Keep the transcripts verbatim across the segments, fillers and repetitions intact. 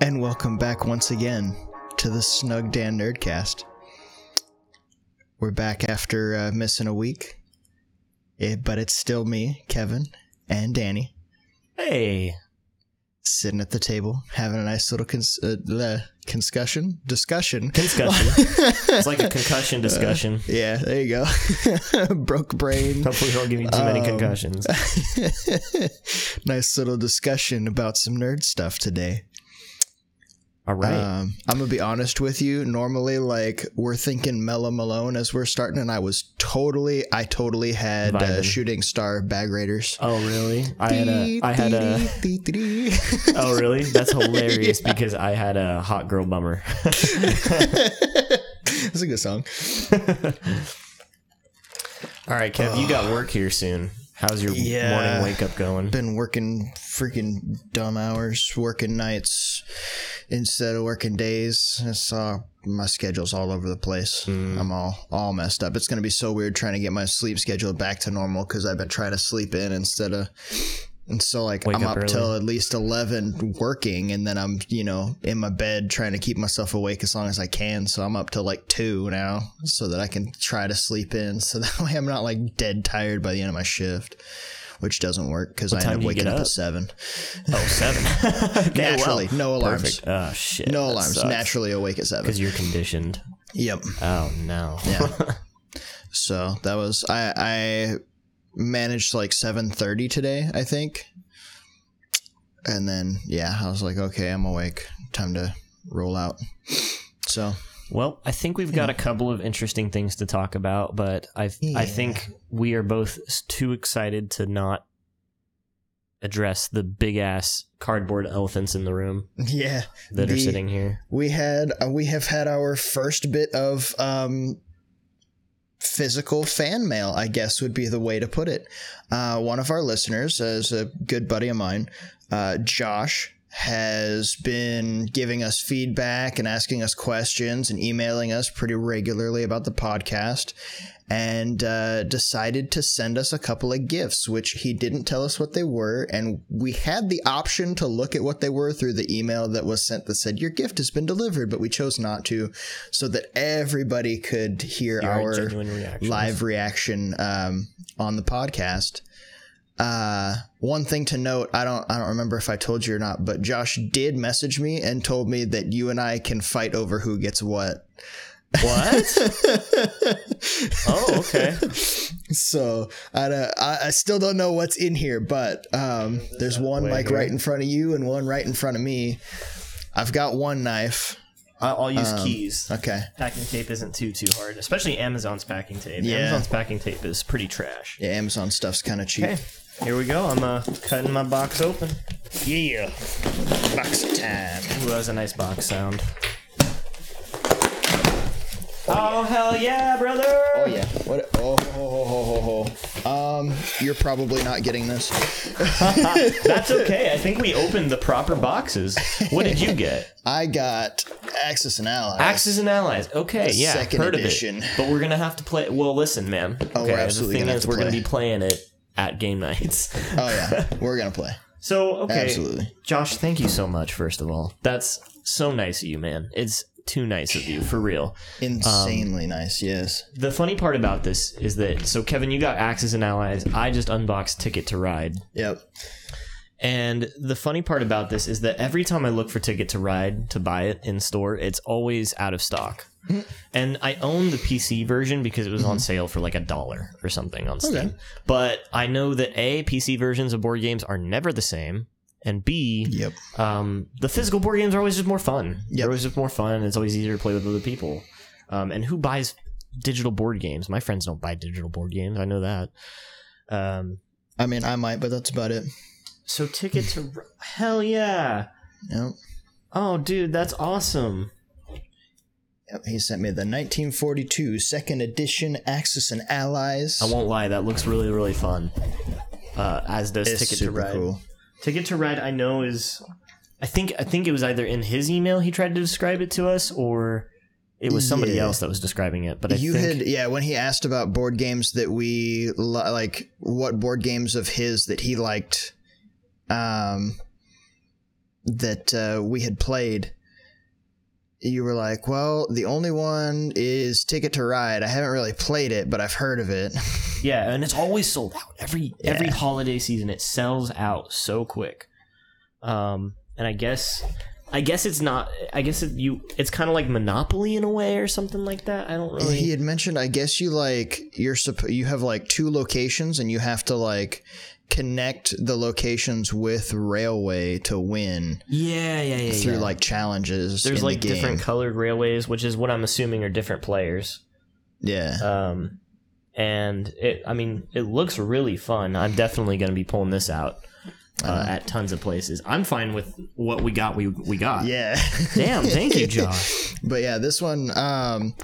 And welcome back once again to the Snug Dan Nerdcast. We're back after uh, missing a week, it, but it's still me, Kevin, and Danny. Hey. Sitting at the table, having a nice little cons- uh, uh, conscussion? discussion. Discussion. It's like a concussion discussion. Uh, yeah, there you go. Broke brain. Hopefully don't give me too many um, concussions. Nice little discussion about some nerd stuff today. All right. Um, I'm going to be honest with you. Normally, like, we're thinking Mella Malone as we're starting, and I was totally, I totally had uh, Shooting Star Bag Raiders. Oh, really? I had a, I had a, oh, really? That's hilarious, yeah. Because I had a Hot Girl Bummer. That's a good song. All right, Kev, oh. You got work here soon. How's your yeah. morning wake-up going? Been working freaking dumb hours, working nights instead of working days. I saw my schedule's all over the place. Mm. I'm all, all messed up. It's going to be so weird trying to get my sleep schedule back to normal because I've been trying to sleep in instead of... And so, like, wake I'm up, up till at least eleven working, and then I'm, you know, in my bed trying to keep myself awake as long as I can. So I'm up till like two now so that I can try to sleep in. So that way I'm not like dead tired by the end of my shift, which doesn't work because I end up waking up? up at seven. Oh, seven. Okay, naturally. Well, no alarms. Perfect. Oh, shit. No alarms. Sucks. Naturally awake at seven. Because you're conditioned. Yep. Oh, no. Yeah. So that was, I, I, managed like seven thirty today, I think. And then, yeah, I was like, okay, I'm awake. Time to roll out. So, well, I think we've got yeah. a couple of interesting things to talk about, but I yeah. I think we are both too excited to not address the big-ass cardboard elephants in the room. Yeah. That the, are sitting here. We had, uh, we have had our first bit of... um. physical fan mail, I guess would be the way to put it. Uh, one of our listeners, as a good buddy of mine, uh, Josh, has been giving us feedback and asking us questions and emailing us pretty regularly about the podcast, and uh, decided to send us a couple of gifts, which he didn't tell us what they were. And we had the option to look at what they were through the email that was sent that said, your gift has been delivered, but we chose not to, so that everybody could hear your our live reaction um, on the podcast. Uh, one thing to note, I don't, I don't remember if I told you or not, but Josh did message me and told me that you and I can fight over who gets what. What? Oh, okay. So I, uh, I still don't know what's in here, but um, there's one like right in front of you and one right in front of me. I've got one knife. I'll use um, keys. Okay. Packing tape isn't too, too hard, especially Amazon's packing tape. Yeah. Amazon's packing tape is pretty trash. Yeah, Amazon stuff's kind of cheap. Okay. Here we go. I'm uh, cutting my box open. Yeah. Box time. Ooh, that was a nice box sound. Oh, oh yeah. Hell yeah, brother! Oh, yeah. What? Oh, ho, ho, ho, ho, ho. Um, you're probably not getting this. That's okay. I think we opened the proper boxes. What did you get? I got Axis and Allies. Axis and Allies. Okay, yeah. Second heard edition. Of it. But we're going to have to play... Well, listen, man. Oh, okay, we're absolutely going to have to play. The thing is, we're going to be playing it at game nights. Oh, yeah. We're going to play. So, okay. Absolutely. Josh, thank you so much, first of all. That's so nice of you, man. It's... too nice of you, for real. Insanely um, nice, yes. The funny part about this is that, so Kevin, you got Axis and Allies. I just unboxed Ticket to Ride. Yep. And the funny part about this is that every time I look for Ticket to Ride to buy it in store, it's always out of stock. Mm-hmm. And I own the P C version because it was mm-hmm. on sale for like a dollar or something on Steam. Okay. But I know that A, P C versions of board games are never the same. And B, yep. um, the physical board games are always just more fun. Yep. They're always just more fun, and it's always easier to play with other people. Um, and who buys digital board games? My friends don't buy digital board games. I know that. Um, I mean, I might, but that's about it. So Ticket to... Hell yeah. Yep. Oh, dude, that's awesome. Yep, he sent me the nineteen forty-two second edition Axis and Allies. I won't lie. That looks really, really fun. Uh, as does it's Ticket to Ride. Cool. Ticket to Ride, I know, is... I think I think it was either in his email he tried to describe it to us, or it was somebody yeah. else that was describing it. But I you think... had, yeah, when he asked about board games that we... Like, what board games of his that he liked... Um, that uh, we had played, you were like, well, the only one is Ticket to Ride. I haven't really played it, but I've heard of it. Yeah, and it's always sold out. Every yeah. every holiday season, it sells out so quick. Um, and I guess I guess it's not. I guess it, you. It's kind of like Monopoly in a way, or something like that. I don't really. He had mentioned. I guess you like you're. You have like two locations, and you have to like connect the locations with railway to win. Yeah, yeah, yeah. Through yeah. like challenges. There's in like the game. Different colored railways, which is what I'm assuming are different players. Yeah. Um, and it. I mean, it looks really fun. I'm definitely going to be pulling this out uh, at tons of places. I'm fine with what we got. We we got. Yeah. Damn. Thank you, Josh. But yeah, this one. Um,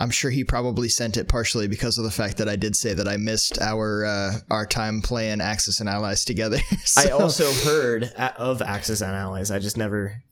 I'm sure he probably sent it partially because of the fact that I did say that I missed our uh, our time playing Axis and Allies together. So. I also heard of Axis and Allies. I just never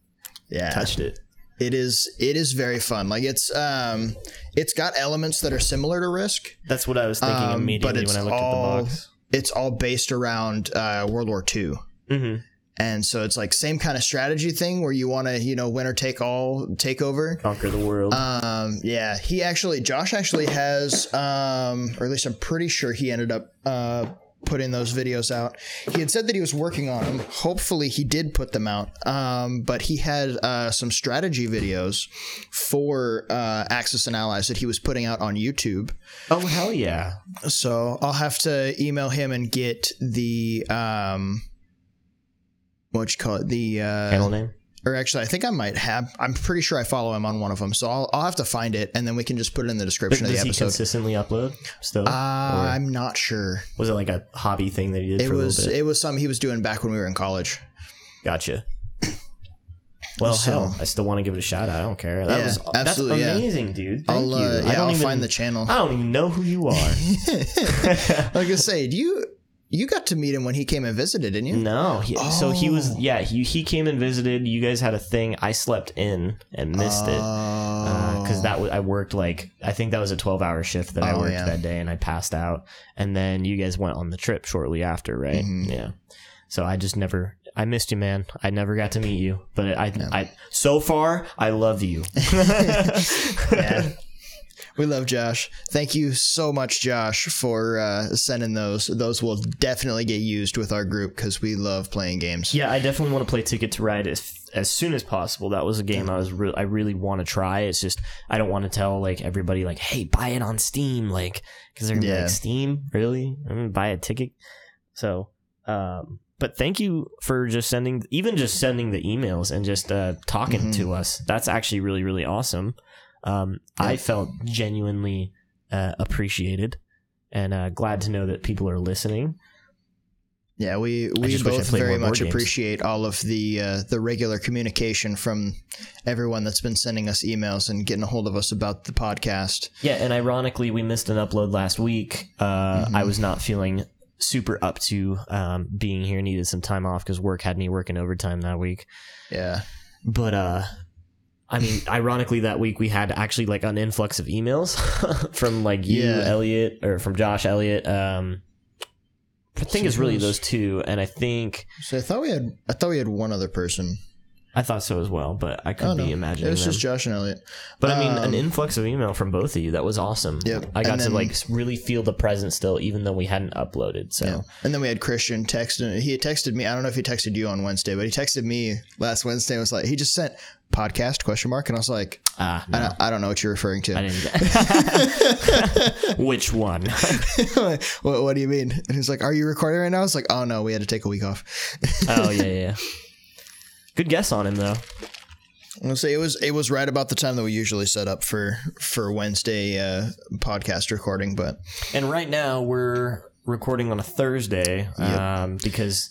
yeah. touched it. It is it is very fun. Like it's um it's got elements that are similar to Risk. That's what I was thinking um, immediately when I looked all, at the box. It's all based around uh, World War Two. Mm-hmm. And so it's like same kind of strategy thing where you want to, you know, winner take all, take over. Conquer the world. Um, yeah, he actually, Josh actually has, um, or at least I'm pretty sure he ended up uh, putting those videos out. He had said that he was working on them. Hopefully he did put them out. Um, but he had uh, some strategy videos for uh, Axis and Allies that he was putting out on YouTube. Oh, hell yeah. So I'll have to email him and get the... Um, what you call it, the uh channel name, or actually I think I might have, I'm pretty sure I follow him on one of them, so I'll, I'll have to find it and then we can just put it in the description but of the episode. Does he consistently upload still? uh, I'm not sure. Was it like a hobby thing that he did it for was a little bit? It was something he was doing back when we were in college. Gotcha. Well, so, hell, I still want to give it a shout out. I don't care. That yeah, was that's amazing, yeah. dude. Thank I'll, uh, you. Yeah, I don't I'll even, find the channel. I don't even know who you are. Like I say, do you You got to meet him when he came and visited, didn't you? No. He, oh. So he was, yeah, he, he came and visited. You guys had a thing. I slept in and missed oh. it. Because uh, that was, I worked like, I think that was a twelve hour shift that oh, I worked yeah. that day, and I passed out. And then you guys went on the trip shortly after, right? Mm-hmm. Yeah. So I just never, I missed you, man. I never got to meet you. But I, no. I so far, I love you. Yeah. We love Josh. Thank you so much, Josh, for uh, sending those. Those will definitely get used with our group because we love playing games. Yeah, I definitely want to play Ticket to Ride as, as soon as possible. That was a game I was re- I really want to try. It's just I don't want to tell like everybody like, hey, buy it on Steam, like because they're gonna yeah. be like, Steam, really? I'm gonna buy a ticket. So, um, but thank you for just sending, even just sending the emails and just uh, talking mm-hmm. to us. That's actually really, really awesome. Um, yeah. I felt genuinely uh, appreciated and uh, glad to know that people are listening. Yeah, we, we both very much appreciate all of the uh, the regular communication from everyone that's been sending us emails and getting a hold of us about the podcast. Yeah, and ironically, we missed an upload last week. Uh, mm-hmm. I was not feeling super up to um, being here, needed some time off because work had me working overtime that week. Yeah. But... uh I mean, ironically, that week we had actually like an influx of emails from like you, yeah. Elliot, or from Josh, Elliot. Um, I think so it's really those two, and I think. So I thought we had. I thought we had one other person. I thought so as well, but I couldn't oh, no. be imagining. It was them. Just Josh and Elliot. But um, I mean, an influx of email from both of you. That was awesome. Yep. I got then, to like really feel the presence still, even though we hadn't uploaded. So, yeah. And then we had Christian text. And he had texted me. I don't know if he texted you on Wednesday, but he texted me last Wednesday. And was like, he just sent podcast question mark. And I was like, ah, no. I, don't, I don't know what you're referring to. I didn't. Which one? what, what do you mean? And he's like, are you recording right now? I was like, oh no, we had to take a week off. Oh yeah, yeah, yeah. Good guess on him, though. I'm gonna say it was it was right about the time that we usually set up for for Wednesday uh, podcast recording, but and right now we're recording on a Thursday yep. um, because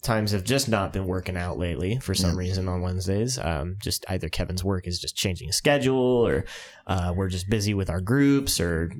times have just not been working out lately for some yep. reason on Wednesdays. Um, just either Kevin's work is just changing his schedule, or uh, we're just busy with our groups, or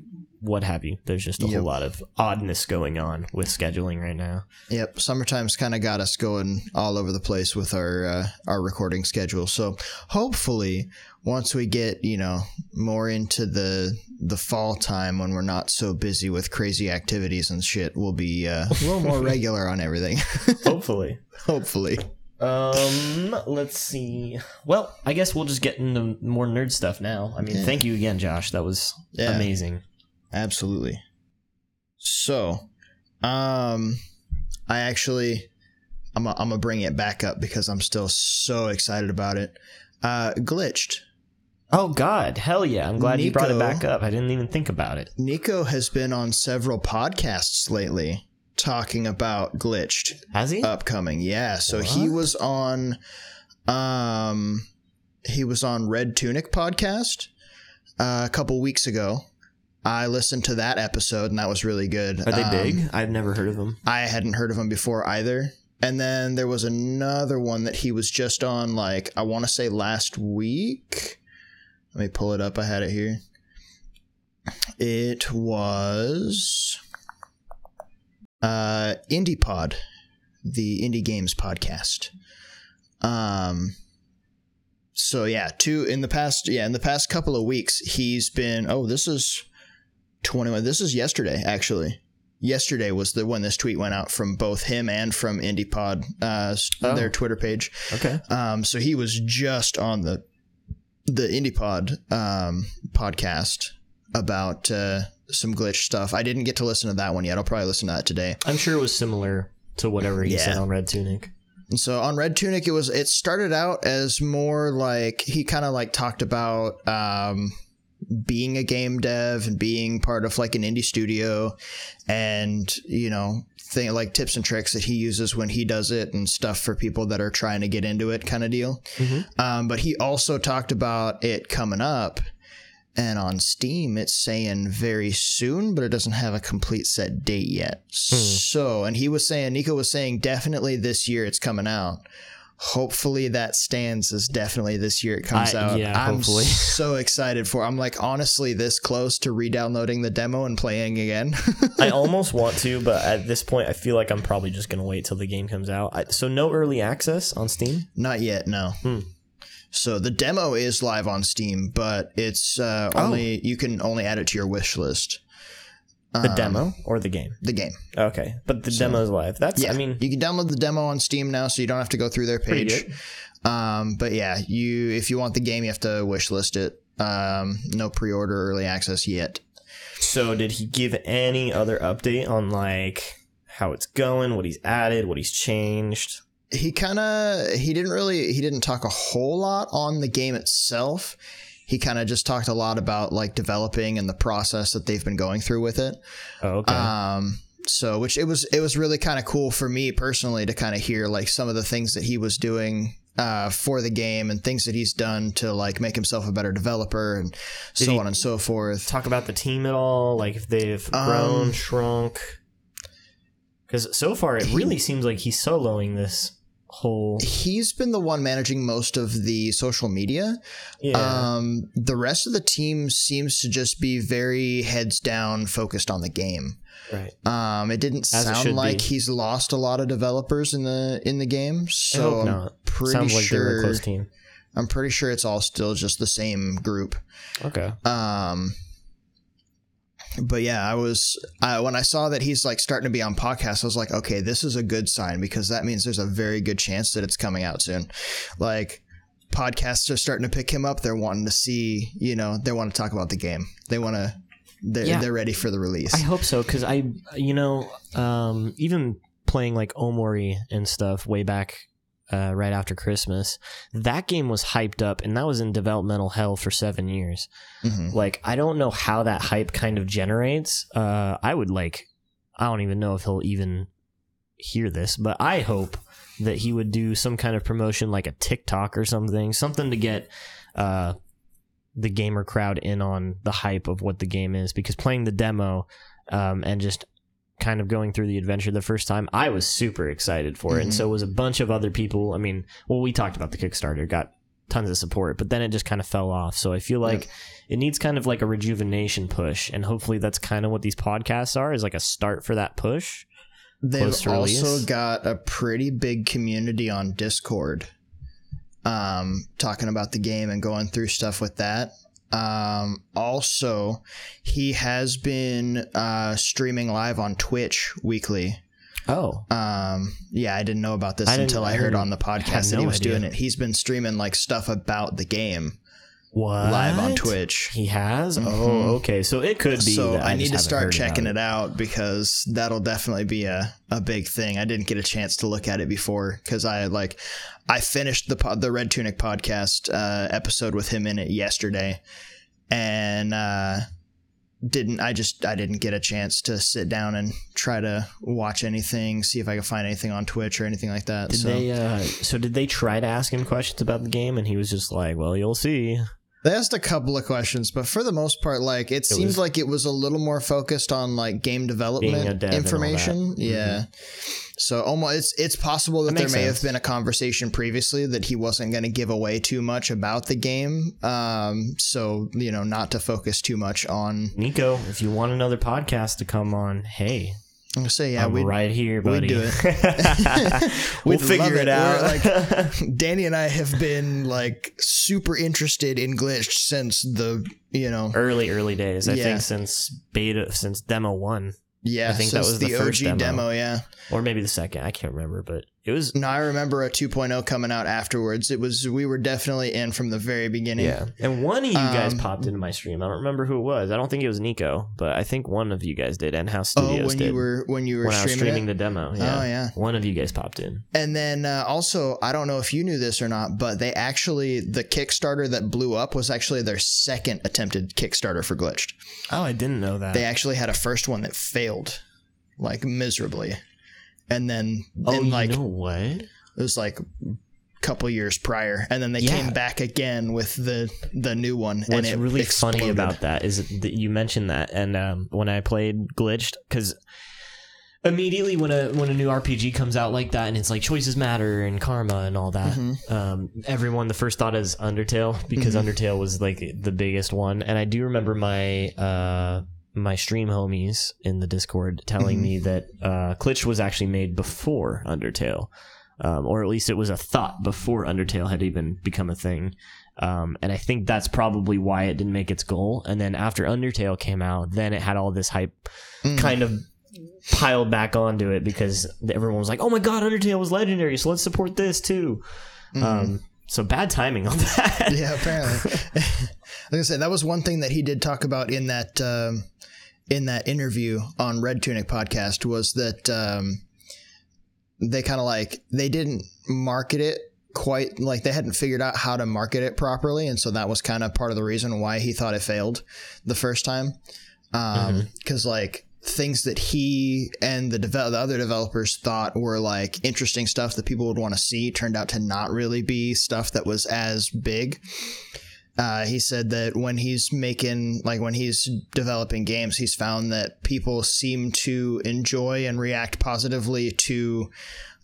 what have you. There's just a yep. whole lot of oddness going on with scheduling right now. Yep. Summertime's kind of got us going all over the place with our uh, our recording schedule. So hopefully once we get, you know, more into the the fall time when we're not so busy with crazy activities and shit, we'll be uh, a little more regular on everything. Hopefully. Hopefully. Um, let's see. Well, I guess we'll just get into more nerd stuff now. I mean, yeah. Thank you again, Josh. That was yeah. amazing. Absolutely. So, um, I actually, I'm a, I'm gonna bring it back up because I'm still so excited about it. Uh, Glitched. Oh God, hell yeah! I'm glad Nico, you brought it back up. I didn't even think about it. Nico has been on several podcasts lately talking about Glitched. Has he? Upcoming, yeah. So what? he was on, um, he was on Red Tunic Podcast uh, a couple weeks ago. I listened to that episode and that was really good. Are they um, big? I've never heard of them. I hadn't heard of them before either. And then there was another one that he was just on, like I want to say last week. Let me pull it up. I had it here. It was. Uh, Indie Pod, the indie games podcast. Um, so yeah, two in the past, yeah, in the past couple of weeks, he's been. Oh, this is twenty-one. This is yesterday, actually. Yesterday was the when this tweet went out from both him and from Indie Pod, uh, oh. their Twitter page. Okay. Um, so he was just on the the Indie Pod um podcast about. Uh, some glitch stuff. I didn't get to listen to that one yet. I'll probably listen to that today. I'm sure it was similar to whatever he yeah. said on Red Tunic. And so on Red Tunic, it was it started out as more like he kind of like talked about um being a game dev and being part of like an indie studio and, you know, thing like tips and tricks that he uses when he does it and stuff for people that are trying to get into it kind of deal. Mm-hmm. Um, but he also talked about it coming up. And on Steam, it's saying very soon, but it doesn't have a complete set date yet. Hmm. So, and he was saying, Nico was saying, definitely this year it's coming out. Hopefully that stands as definitely this year it comes I, out. Yeah, I'm hopefully. so excited for it. I'm like, honestly, this close to re-downloading the demo and playing again. I almost want to, but at this point, I feel like I'm probably just going to wait till the game comes out. I, so no early access on Steam? Not yet, no. Hmm. So the demo is live on Steam, but it's uh, only oh. you can only add it to your wish list. Um, the demo or the game? The game. Okay, but the so, demo is live. That's yeah. I mean, you can download the demo on Steam now, so you don't have to go through their page. Um, but yeah, you if you want the game, you have to wish list it. Um, no pre-order, early access yet. So did he give any other update on like how it's going, what he's added, what he's changed? He kind of, he didn't really, he didn't talk a whole lot on the game itself. He kind of just talked a lot about like developing and the process that they've been going through with it. Oh, okay. Um, so, which it was, it was really kind of cool for me personally to kind of hear like some of the things that he was doing uh, for the game and things that he's done to like make himself a better developer and Did so on and so forth. Talk about the team at all? Like if they've grown, um, shrunk? Because so far it really he, seems like he's soloing this. Whole. He's been the one managing most of the social media. Yeah. Um, the rest of the team seems to just be very heads down, focused on the game. Right. Um, it didn't As sound it like be. he's lost a lot of developers in the in the game. So I hope I'm not. pretty Sounds sure. Like they're a close team. I'm pretty sure it's all still just the same group. Okay. Um. But yeah, I was uh, when I saw that he's like starting to be on podcasts, I was like, okay, this is a good sign because that means there's a very good chance that it's coming out soon. Like podcasts are starting to pick him up. They're wanting to see, you know, they want to talk about the game. They want to they're, yeah. they're ready for the release. I hope so, because I, you know, um, even playing like Omori and stuff way back uh, right after Christmas, that game was hyped up and that was in developmental hell for seven years. Mm-hmm. Like, I don't know how that hype kind of generates. Uh, I would like, I don't even know if he'll even hear this, but I hope that he would do some kind of promotion, like a TikTok or something, something to get, uh, the gamer crowd in on the hype of what the game is, because playing the demo, um, and just kind of going through the adventure the first time, I was super excited for it. Mm-hmm. And so was a bunch of other people. I mean, well, we talked about the Kickstarter, got tons of support, but then it just kind of fell off. So I feel like yeah. it needs kind of like a rejuvenation push, and hopefully that's kind of what these podcasts are, is like a start for that push. They've also got a pretty big community on Discord, um, talking about the game and going through stuff with that. Um, also, he has been uh, streaming live on Twitch weekly. Oh. Um, yeah, I didn't know about this I until I heard I on the podcast that no he was idea. doing it. He's been streaming like stuff about the game. What? Live on Twitch. He has? Mm-hmm. Oh, okay. So it could be. So I, I need to start checking it. it out, because that'll definitely be a, a big thing. I didn't get a chance to look at it before, because I like I finished the pod, the Red Tunic podcast uh, episode with him in it yesterday, and uh, didn't I just I didn't get a chance to sit down and try to watch anything, see if I could find anything on Twitch or anything like that. Did so. They, uh, so did they try to ask him questions about the game, and he was just like, "Well, you'll see." They asked a couple of questions, but for the most part, like it, it seems like it was a little more focused on like game development information. Yeah. Mm-hmm. So almost it's it's possible that, that there may sense. have been a conversation previously that he wasn't going to give away too much about the game. Um, so, you know, not to focus too much on Nico. If you want another podcast to come on, hey. I'm gonna say, yeah, we right here, buddy. We'd do it. we'll figure it, it out. Like, Danny and I have been like super interested in Glitched since the you know early early days. I yeah. think since beta, since demo one. Yeah, I think that was the, the first O G demo. demo. Yeah, or maybe the second. I can't remember, but it was. No, I remember a two point oh coming out afterwards. It was we were definitely in from the very beginning. Yeah, and one of you um, guys popped into my stream. I don't remember who it was. I don't think it was Nico, but I think one of you guys did, and House Studios did. Oh, when did. you were when you were when streaming, I was streaming the demo. Yeah. Oh yeah, one of you guys popped in. And then uh, also, I don't know if you knew this or not, but they actually the Kickstarter that blew up was actually their second attempted Kickstarter for Glitched. Oh, I didn't know that. They actually had a first one that failed, like miserably. And then, oh, in like, you know what? It was like a couple years prior, and then they yeah. came back again with the the new one. What's and it really exploded. funny about that is that you mentioned that, and um, when I played Glitched, because immediately when a when a new R P G comes out like that, and it's like choices matter and karma and all that, mm-hmm. um, everyone the first thought is Undertale, because mm-hmm. Undertale was like the biggest one, and I do remember my. Uh, my stream homies in the Discord telling mm-hmm. me that uh, Glitched was actually made before Undertale, um, or at least it was a thought before Undertale had even become a thing. Um, and I think that's probably why it didn't make its goal. And then after Undertale came out, then it had all this hype mm. kind of piled back onto it, because everyone was like, oh my God, Undertale was legendary, so let's support this too. Mm. Um, so bad timing on that. Yeah, apparently. Like I said, that was one thing that he did talk about in that... Um in that interview on Red Tunic podcast, was that um, they kind of like, they didn't market it quite, like they hadn't figured out how to market it properly. And so that was kind of part of the reason why he thought it failed the first time. Um, because mm-hmm. like things that he and the, de- the other developers thought were like interesting stuff that people would want to see turned out to not really be stuff that was as big. Uh, he said that when he's making, like when he's developing games, he's found that people seem to enjoy and react positively to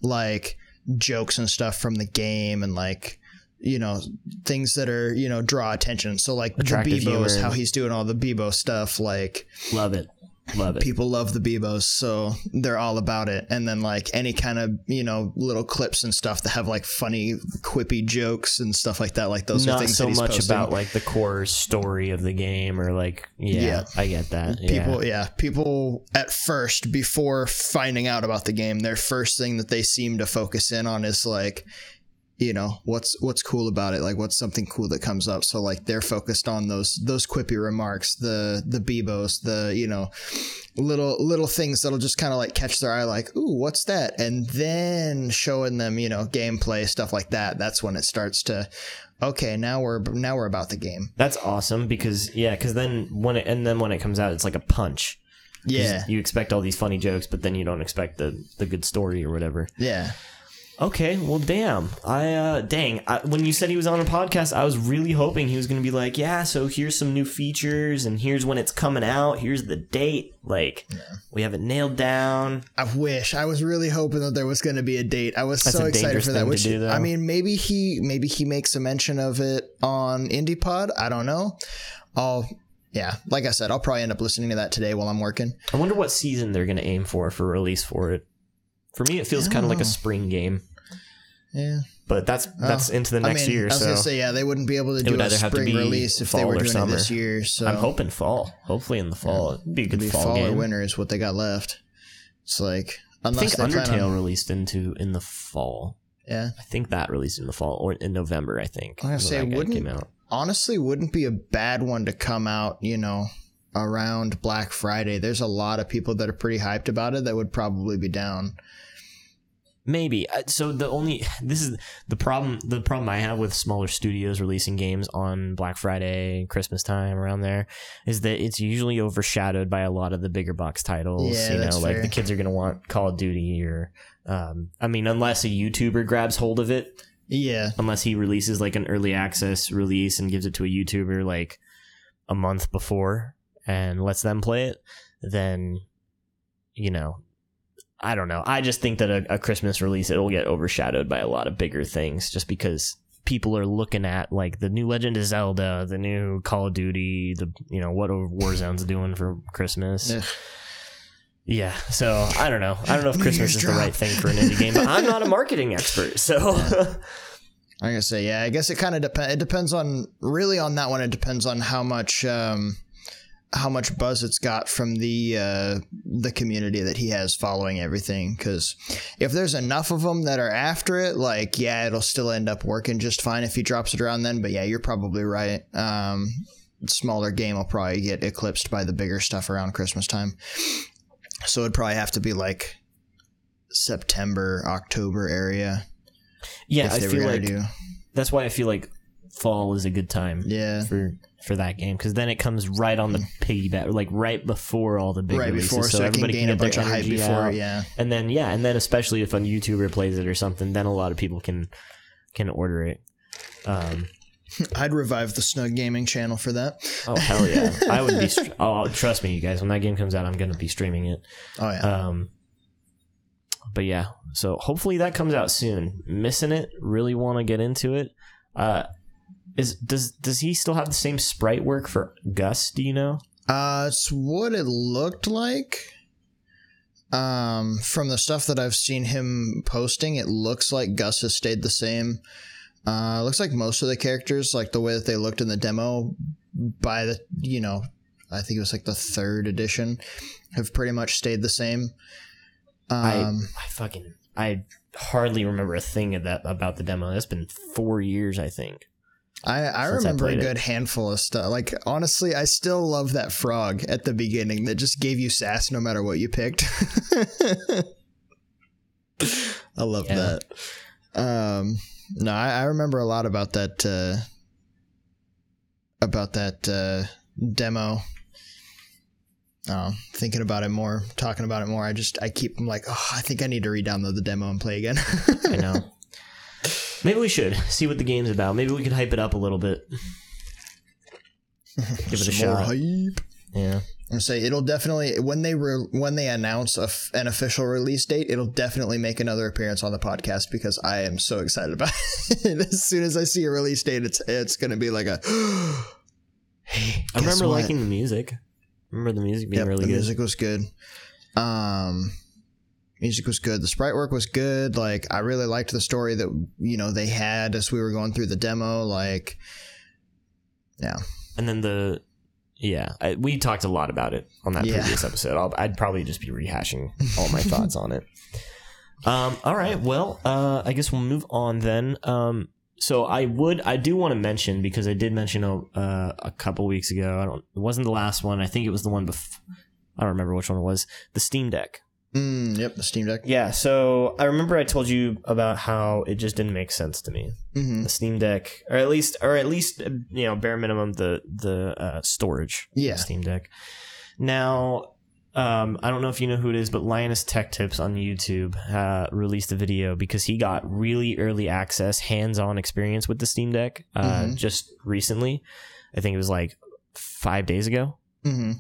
like jokes and stuff from the game, and like, you know, things that are, you know, draw attention. So like Attractive the Bebo's, how he's doing all the Bebo stuff, like love it. Love it. People love the Bebos, so they're all about it. And then like any kind of, you know, little clips and stuff that have like funny quippy jokes and stuff like that, like those Not are things so that he's much posting. About like the core story of the game, or like yeah, yeah. I get that. Yeah. People yeah, people at first, before finding out about the game, their first thing that they seem to focus in on is like, you know, what's what's cool about it, like what's something cool that comes up. So like they're focused on those those quippy remarks, the the Bebos, the, you know, little little things that'll just kind of like catch their eye, like, ooh, what's that? And then showing them, you know, gameplay, stuff like that. That's when it starts to, okay, now we're now we're about the game. That's awesome, because yeah, because then when it and then when it comes out, it's like a punch. Yeah, you expect all these funny jokes, but then you don't expect the the good story or whatever. Yeah. Okay, well, damn. I uh, dang. I, when you said he was on a podcast, I was really hoping he was going to be like, yeah, so here's some new features, and here's when it's coming out. Here's the date. Like, yeah. we have it nailed down. I wish. I was really hoping that there was going to be a date. I was That's so excited for that. Which, do, I mean, maybe he maybe he makes a mention of it on Indie Pod. I don't know. I'll. Yeah, like I said, I'll probably end up listening to that today while I'm working. I wonder what season they're going to aim for for release for it. For me, it feels kind of like a spring game. Yeah. But that's that's oh, into the next I mean, year. I was so going to say, yeah, they wouldn't be able to do a spring release if they were doing summer. it this year. So I'm hoping fall. Hopefully in the fall. Yeah. It'd be a good It'd be fall, fall game. Fall or winter is what they got left. It's like, Unless I think Undertale on... released into in the fall. Yeah, I think that released in the fall or in November. I think. I was gonna say wouldn't came out. Honestly wouldn't be a bad one to come out. You know, around Black Friday. There's a lot of people that are pretty hyped about it that would probably be down. Maybe. So the only this is the problem. The problem I have with smaller studios releasing games on Black Friday, Christmas time, around there, is that it's usually overshadowed by a lot of the bigger box titles. Yeah, you know, that's like fair. The kids are gonna want Call of Duty or, um, I mean, unless a YouTuber grabs hold of it. Yeah. Unless he releases like an early access release and gives it to a YouTuber like a month before and lets them play it, then, you know. I don't know. I just think that a, a Christmas release, it'll get overshadowed by a lot of bigger things just because people are looking at like the new Legend of Zelda, the new Call of Duty, the, you know, what Warzone's doing for Christmas. Ugh. Yeah. So I don't know. I don't know if Christmas is the right thing for an indie game, but I'm not a marketing expert. So I'm going to say, yeah, I guess it kind of depends. It depends on really on that one. It depends on how much, um, how much buzz it's got from the uh, the community that he has following everything, because if there's enough of them that are after it, like, yeah, it'll still end up working just fine if he drops it around then. But yeah, you're probably right. Um, smaller game will probably get eclipsed by the bigger stuff around Christmas time. So it'd probably have to be like September, October area. Yeah, I feel like do. That's why I feel like fall is a good time. Yeah. For for that game, because then it comes right on the piggyback, like right before all the big right releases, before, so, so everybody can, can get a bunch of hype before, out. yeah. And then yeah, and then especially if a YouTuber plays it or something, then a lot of people can can order it. Um, I'd revive the Snug Gaming channel for that. Oh hell yeah! I would be. St- oh, trust me, you guys. When that game comes out, I'm gonna be streaming it. Oh yeah. Um, but yeah, so hopefully that comes out soon. Missing it, really want to get into it. Uh. Is does does he still have the same sprite work for Gus? Do you know? Uh, it's what it looked like. Um, from the stuff that I've seen him posting, it looks like Gus has stayed the same. Uh, looks like most of the characters, like the way that they looked in the demo, by the you know, I think it was like the third edition, have pretty much stayed the same. Um, I I fucking I hardly remember a thing of that about the demo. That's been four years, I think. I, I remember I a good it. handful of stuff. Like, honestly, I still love that frog at the beginning that just gave you sass no matter what you picked. I love yeah. that. Um, no, I, I remember a lot about that, uh, about that uh, demo. Uh, thinking about it more, talking about it more. I just, I keep I'm like, oh, I think I need to re-download the demo and play again. I know. Maybe we should see what the game's about. Maybe we could hype it up a little bit. Give it a shot. Hype. Yeah. I'm say it'll definitely when they re- when they announce a f- an official release date, it'll definitely make another appearance on the podcast because I am so excited about it. As soon as I see a release date, it's it's gonna be like a. Hey, I remember what? liking the music. Remember the music being yep, really the good. The music was good. Um. Music was good. The sprite work was good. Like, I really liked the story that, you know, they had as we were going through the demo. Like, yeah. And then the, yeah, I, we talked a lot about it on that yeah. previous episode. I'll, I'd probably just be rehashing all my thoughts on it. Um, all right. Well, uh, I guess we'll move on then. Um, so I would, I do want to mention, because I did mention a, uh, a couple weeks ago. I don't, it wasn't the last one. I think it was the one before. I don't remember which one it was. The Steam Deck. Mm, yep, the Steam Deck. Yeah, so I remember I told you about how it just didn't make sense to me. Mm-hmm. The Steam Deck, or at least, or at least, you know, bare minimum the the uh, storage. Yeah, the Steam Deck. Now, um, I don't know if you know who it is, but Linus Tech Tips on YouTube uh, released a video because he got really early access, hands-on experience with the Steam Deck uh, mm-hmm. just recently. I think it was like five days ago. Mm-hmm.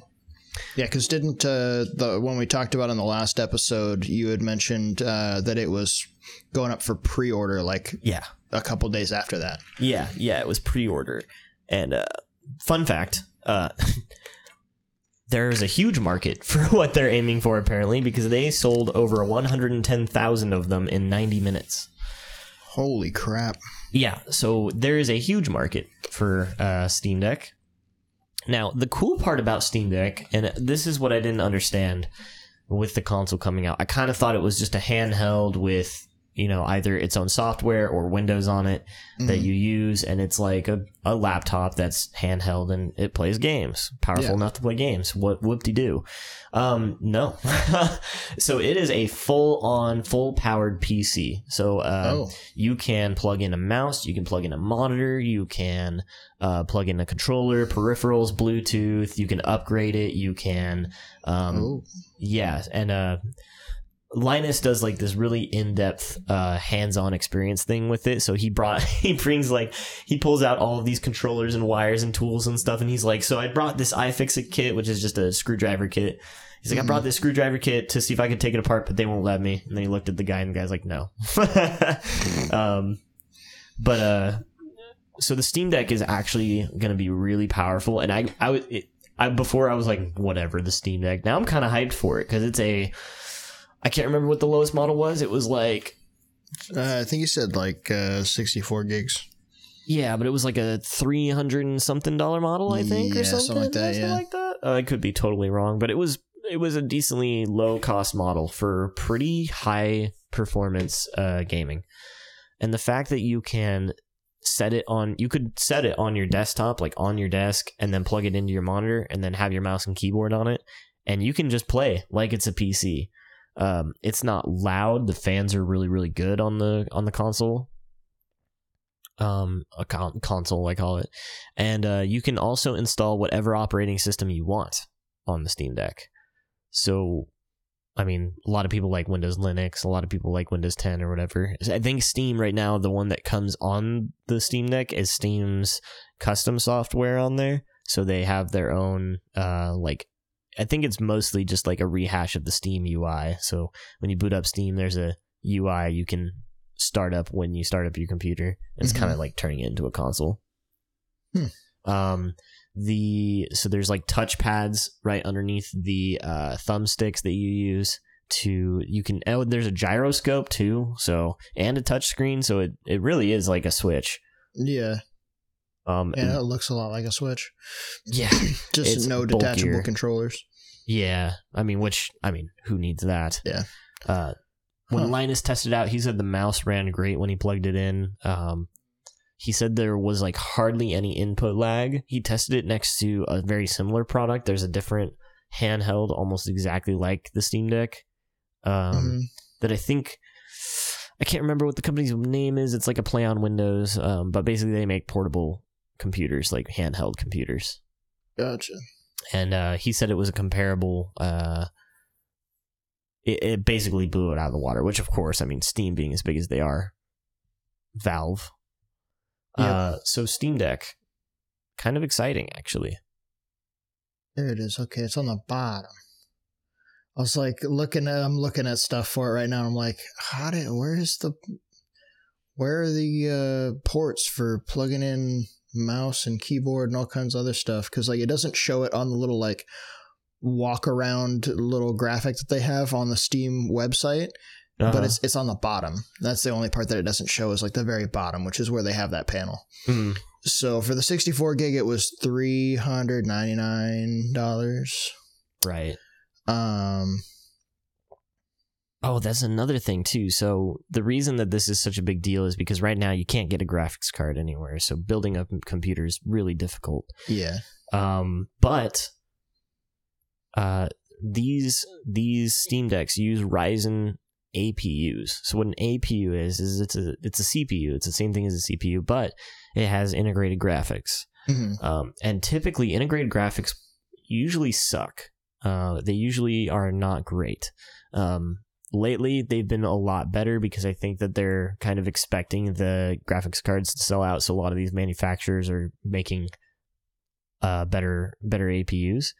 Yeah, because didn't uh, the one we talked about in the last episode, you had mentioned uh, that it was going up for pre-order like yeah. a couple days after that. Yeah, yeah, it was pre-order. And uh, fun fact, uh, there is a huge market for what they're aiming for apparently because they sold over one hundred ten thousand of them in ninety minutes. Holy crap. Yeah, so there is a huge market for uh, Steam Deck. Now, the cool part about Steam Deck, and this is what I didn't understand, with the console coming out. I kind of thought it was just a handheld with, you know, either its own software or Windows on it mm-hmm. that you use, and it's like a, a laptop that's handheld and it plays games. Powerful yeah. enough to play games. What whoop-de-doo. Um, no. So it is a full-on, full-powered P C. So uh, oh. you can plug in a mouse, you can plug in a monitor, you can uh, plug in a controller, peripherals, Bluetooth, you can upgrade it, you can... Um, oh. Yeah, and... Uh, Linus does like this really in-depth uh hands-on experience thing with it, so he brought he brings like he pulls out all of these controllers and wires and tools and stuff, and he's like, so I brought this iFixit kit, which is just a screwdriver kit. He's like, mm-hmm. I brought this screwdriver kit to see if I could take it apart, but they won't let me. And then he looked at the guy, and the guy's like, no. um but uh so the Steam Deck is actually going to be really powerful, and I I, it, I before I was like, whatever, the Steam Deck. Now I'm kind of hyped for it, because it's a I can't remember what the lowest model was. It was like... Uh, I think you said like uh, sixty-four gigs. Yeah, but it was like a three hundred and something dollar model, I think, yeah, or something, something like that. Something yeah. like that. Uh, I could be totally wrong, but it was it was a decently low-cost model for pretty high-performance uh, gaming. And the fact that you can set it on... You could set it on your desktop, like on your desk, and then plug it into your monitor, and then have your mouse and keyboard on it, and you can just play like it's a P C. Um, it's not loud. The fans are really, really good on the on the console. Um, a con- console, I call it. And uh, you can also install whatever operating system you want on the Steam Deck. So, I mean, a lot of people like Windows Linux. A lot of people like Windows ten or whatever. I think Steam right now, the one that comes on the Steam Deck is Steam's custom software on there. So they have their own, uh, like, I think it's mostly just like a rehash of the Steam U I. So when you boot up Steam, there's a U I you can start up when you start up your computer. It's mm-hmm. kind of like turning it into a console. Hmm. Um, the so there's like touchpads right underneath the uh, thumbsticks that you use to you can. Oh, there's a gyroscope too. So and a touch screen. So it, it really is like a Switch. Yeah. Um, yeah, and, it looks a lot like a Switch. Yeah, just no detachable bulkier. Controllers. Yeah, I mean, which I mean, who needs that? Yeah. Uh, when huh. Linus tested out, he said the mouse ran great when he plugged it in. Um, he said there was like hardly any input lag. He tested it next to a very similar product. There's a different handheld, almost exactly like the Steam Deck. Um, mm-hmm. that I think. I can't remember what the company's name is. It's like a play on Windows, um, but basically they make portable computers, like handheld computers. Gotcha. And uh, he said it was a comparable uh it, it basically blew it out of the water, which of course, I mean, Steam being as big as they are, Valve. Yep. Uh so Steam Deck, kind of exciting actually. There it is. Okay, it's on the bottom. I was like looking at I'm looking at stuff for it right now, and I'm like, how did where is the where are the uh ports for plugging in mouse and keyboard and all kinds of other stuff, because like it doesn't show it on the little like walk around little graphic that they have on the Steam website. Uh-huh. But it's it's on the bottom. That's the only part that it doesn't show, is like the very bottom, which is where they have that panel. Mm. So for the sixty-four gig it was three hundred ninety-nine dollars, right? um Oh, that's another thing, too. So the reason that this is such a big deal is because right now you can't get a graphics card anywhere. So building up a computer is really difficult. Yeah. Um, but uh, these these Steam Decks use Ryzen A P Us. So what an A P U is, is it's a, it's a C P U. It's the same thing as a C P U, but it has integrated graphics. Mm-hmm. Um, and typically integrated graphics usually suck. Uh, they usually are not great. Um Lately, they've been a lot better because I think that they're kind of expecting the graphics cards to sell out, so a lot of these manufacturers are making uh, better better A P Us.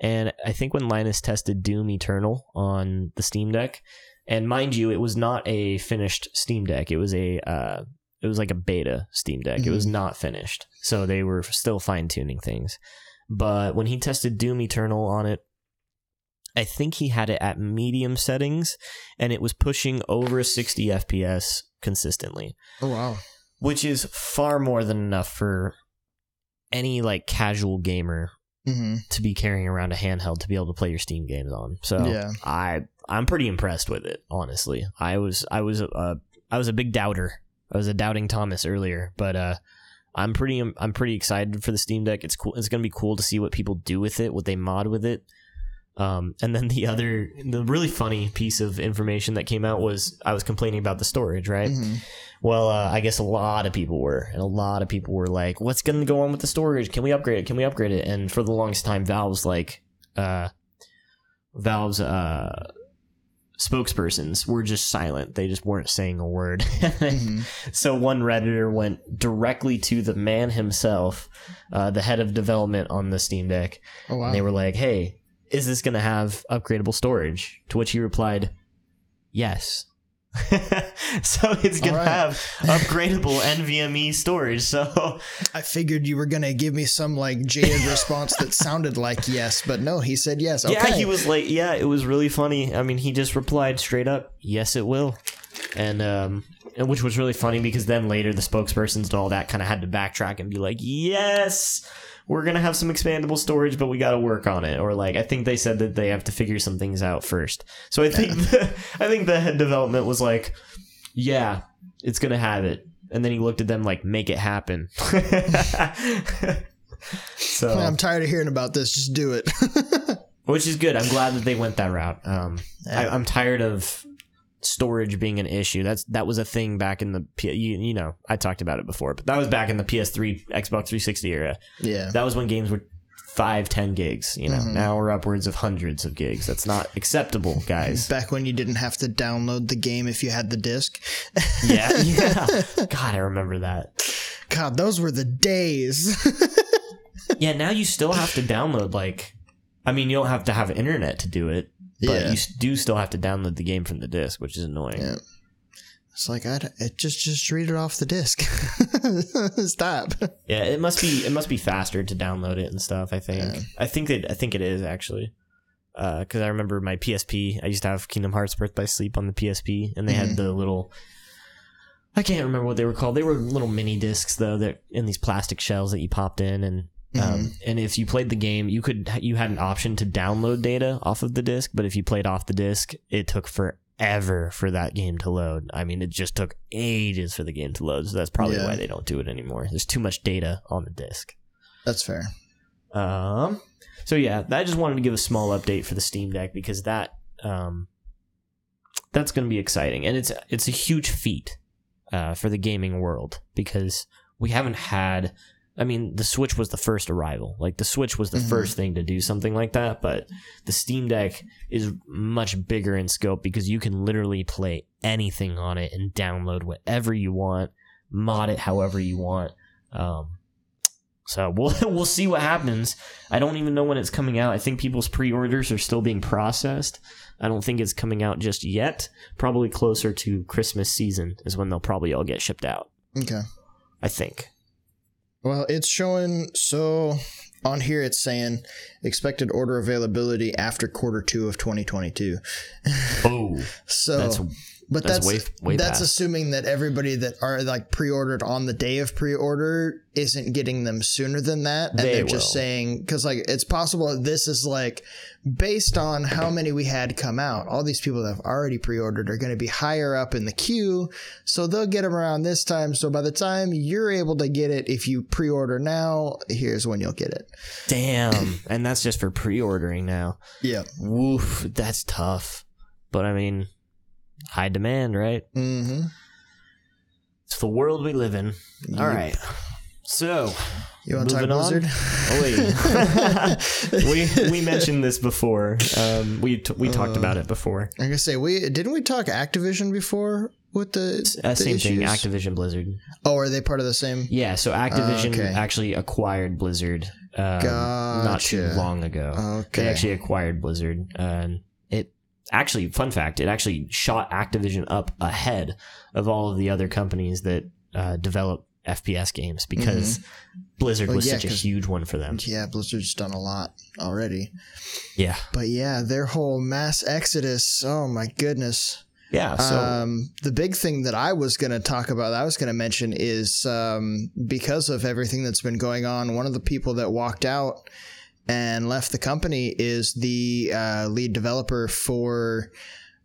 And I think when Linus tested Doom Eternal on the Steam Deck, and mind you, it was not a finished Steam Deck. It was a uh, it was like a beta Steam Deck. Mm-hmm. It was not finished, so they were still fine-tuning things. But when he tested Doom Eternal on it, I think he had it at medium settings, and it was pushing over sixty F P S consistently. Oh, wow. Which is far more than enough for any, like, casual gamer mm-hmm. to be carrying around a handheld to be able to play your Steam games on. So yeah. I I'm pretty impressed with it, honestly. I was I was a I was a big doubter. I was a doubting Thomas earlier, but uh, I'm pretty I'm pretty excited for the Steam Deck. It's cool. It's gonna be cool to see what people do with it, what they mod with it. Um, and then the other, the really funny piece of information that came out was I was complaining about the storage, right? Mm-hmm. Well, uh, I guess a lot of people were, and a lot of people were like, what's going to go on with the storage? Can we upgrade it? Can we upgrade it? And for the longest time, Valve's like, uh, Valve's, uh, spokespersons were just silent. They just weren't saying a word. mm-hmm. So one Redditor went directly to the man himself, uh, the head of development on the Steam Deck. Oh, wow. And they were like, hey, is this going to have upgradable storage? To which he replied, yes. So it's going right. to have upgradable NVMe storage. So I figured you were going to give me some like jaded response that sounded like yes, but no, he said yes. Okay. Yeah, he was like, yeah, it was really funny. I mean, he just replied straight up, yes, it will. And, um, and which was really funny because then later the spokespersons and all that kind of had to backtrack and be like, yes, we're going to have some expandable storage, but we got to work on it. Or like, I think they said that they have to figure some things out first. So I think, the, I think the head development was like, yeah, it's going to have it. And then he looked at them like, make it happen. So I'm tired of hearing about this. Just do it. Which is good. I'm glad that they went that route. Um, I, I'm tired of storage being an issue. That's that was a thing back in the you, you know I talked about it before, but that was back in the P S three Xbox three sixty era. Yeah, that was when games were five, ten gigs, you know. Mm-hmm. Now we're upwards of hundreds of gigs. That's not acceptable, guys. Back when you didn't have to download the game if you had the disc. yeah yeah god I remember that. God, those were the days. Yeah, now you still have to download, like, I mean, you don't have to have internet to do it. But yeah. you do still have to download the game from the disc, which is annoying. Yeah. It's like I it just just read it off the disc. Stop. Yeah, it must be it must be faster to download it and stuff. I think yeah. I think that I think it is actually because uh, I remember my P S P. I used to have Kingdom Hearts Birth by Sleep on the P S P, and they mm-hmm. had the little. I can't remember what they were called. They were little mini discs though. They're in these plastic shells that you popped in and. Mm-hmm. Um, and if you played the game, you could you had an option to download data off of the disc, but if you played off the disc, it took forever for that game to load. I mean, it just took ages for the game to load, so that's probably yeah. why they don't do it anymore. There's too much data on the disc. That's fair. Um, so yeah, I just wanted to give a small update for the Steam Deck because that um, that's going to be exciting, and it's it's a huge feat uh, for the gaming world because we haven't had. I mean, the Switch was the first arrival. Like, the Switch was the mm-hmm. first thing to do something like that, but the Steam Deck is much bigger in scope because you can literally play anything on it and download whatever you want, mod it however you want. Um, so we'll we'll see what happens. I don't even know when it's coming out. I think people's pre-orders are still being processed. I don't think it's coming out just yet. Probably closer to Christmas season is when they'll probably all get shipped out. Okay. I think. Well, it's showing, so on here it's saying expected order availability after quarter two of twenty twenty-two. Oh, so that's, but that's that's, way, way that's assuming that everybody that are like pre-ordered on the day of pre-order isn't getting them sooner than that. And they they're will. Just saying, because like it's possible that this is like based on how many we had come out. All these people that have already pre-ordered are going to be higher up in the queue. So they'll get them around this time. So by the time you're able to get it, if you pre-order now, here's when you'll get it. Damn. And that's just for pre-ordering now. Yeah. Woof. That's tough. But I mean, high demand, right? Mm-hmm. It's the world we live in. Yep. All right. So, you want to talk Blizzard? Oh, wait. we we mentioned this before. Um, we t- we uh, talked about it before. I'm gonna say we didn't we talk Activision before with the, uh, the same issues? Thing. Activision Blizzard. Oh, are they part of the same? Yeah. So Activision uh, okay. actually acquired Blizzard um, gotcha. Not too long ago. Okay. They actually acquired Blizzard. Uh, it actually, fun fact, it actually shot Activision up ahead of all of the other companies that uh, develop F P S games because mm-hmm. Blizzard well, was yeah, such a huge one for them. Yeah, Blizzard's done a lot already. Yeah. But yeah, their whole mass exodus, oh my goodness. Yeah. So um, the big thing that I was going to talk about, that I was going to mention is um, because of everything that's been going on, one of the people that walked out and left the company is the uh, lead developer for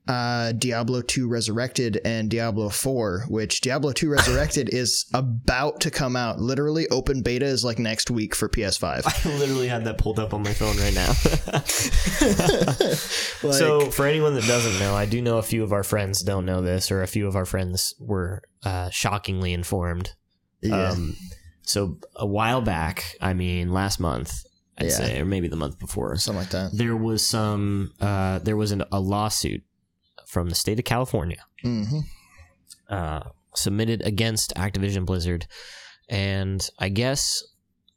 uh, Diablo two Resurrected and Diablo four, which Diablo two Resurrected is about to come out. Literally, open beta is like next week for P S five. I literally had that pulled up on my phone right now. Like, so for anyone that doesn't know, I do know a few of our friends don't know this, or a few of our friends were uh, shockingly informed. Yeah. Um, so a while back, I mean, last month, I'd yeah. say, or maybe the month before, something like that. There was some, uh, there was an, a lawsuit from the state of California mm-hmm. uh, submitted against Activision Blizzard, and I guess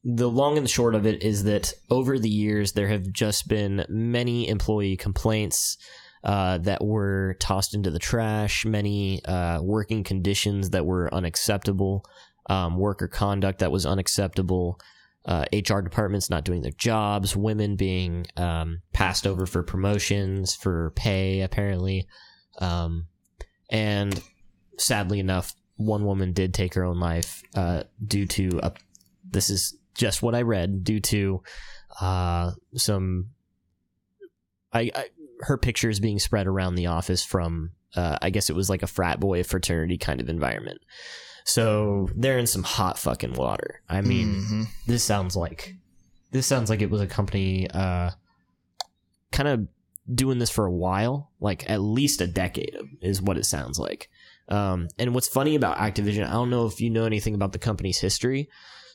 the long and the short of it is that over the years there have just been many employee complaints uh, that were tossed into the trash, many uh, working conditions that were unacceptable, um, worker conduct that was unacceptable. Uh, H R departments not doing their jobs, women being um, passed over for promotions, for pay, apparently. Um, and sadly enough, one woman did take her own life uh, due to, a, this is just what I read, due to uh, some, I, I her pictures being spread around the office from, uh, I guess it was like a frat boy fraternity kind of environment. So they're in some hot fucking water. I mean, mm-hmm. this sounds like this sounds like it was a company uh, kind of doing this for a while, like at least a decade is what it sounds like. Um, and what's funny about Activision, I don't know if you know anything about the company's history.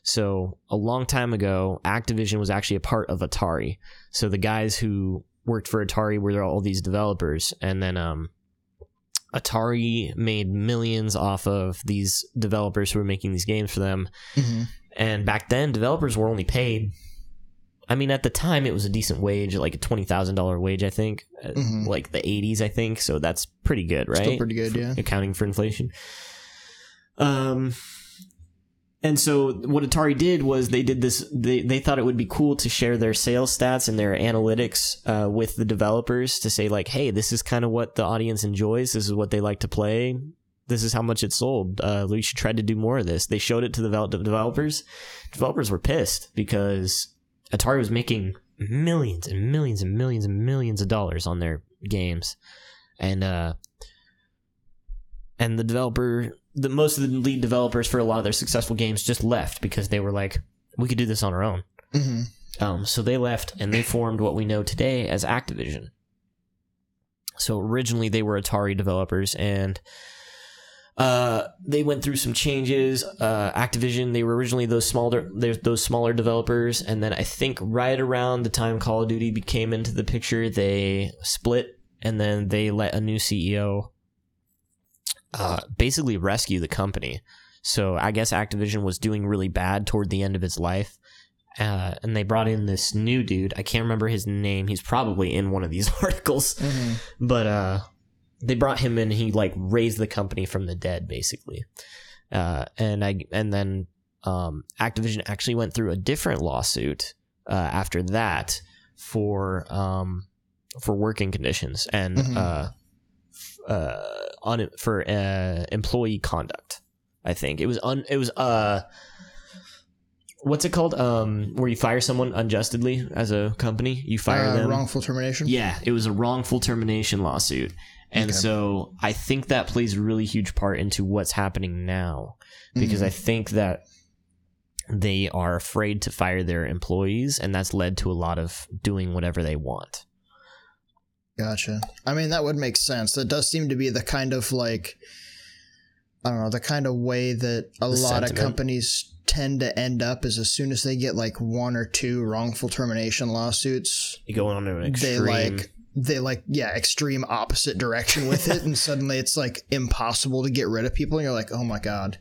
So a long time ago, Activision was actually a part of Atari. So the guys who worked for Atari were all these developers, and then um. Atari made millions off of these developers who were making these games for them. Mm-hmm. And back then, developers were only paid. I mean, at the time, it was a decent wage, like a twenty thousand dollars wage, I think, mm-hmm. like the eighties, I think. So that's pretty good, right? Still pretty good, yeah. Accounting for inflation. Um, and so what Atari did was they did this. They, they thought it would be cool to share their sales stats and their analytics uh, with the developers to say like, hey, this is kind of what the audience enjoys. This is what they like to play. This is how much it sold. Uh, we should try to do more of this. They showed it to the developers. Developers were pissed because Atari was making millions and millions and millions and millions of dollars on their games. And uh, and the developer... The, most of the lead developers for a lot of their successful games just left because they were like, we could do this on our own. Mm-hmm. Um, so they left and they formed what we know today as Activision. So originally they were Atari developers, and uh, they went through some changes. Uh, Activision, they were originally those smaller, those smaller developers. And then I think right around the time Call of Duty came into the picture, they split, and then they let a new C E O... Uh, basically rescue the company. So I guess Activision was doing really bad toward the end of its life, uh, and they brought in this new dude. I can't remember his name. He's probably in one of these articles. Mm-hmm. But uh, they brought him in. He like raised the company from the dead, basically. Uh, and I and then um, Activision actually went through a different lawsuit uh, after that for um, for working conditions and. Mm-hmm. Uh, Uh, on for uh, employee conduct, I think it was un. It was uh, what's it called? Um, where you fire someone unjustly as a company, you fire uh, them. Wrongful termination. Yeah, it was a wrongful termination lawsuit, and okay. so I think that plays a really huge part into what's happening now, because mm-hmm. I think that they are afraid to fire their employees, and that's led to a lot of doing whatever they want. Gotcha. I mean, that would make sense. That does seem to be the kind of like, I don't know, the kind of way that a the lot sentiment. of companies tend to end up is as soon as they get like one or two wrongful termination lawsuits, you go on to an extreme. They like, they like, yeah, extreme opposite direction with it. And suddenly it's like impossible to get rid of people. And you're like, oh my God,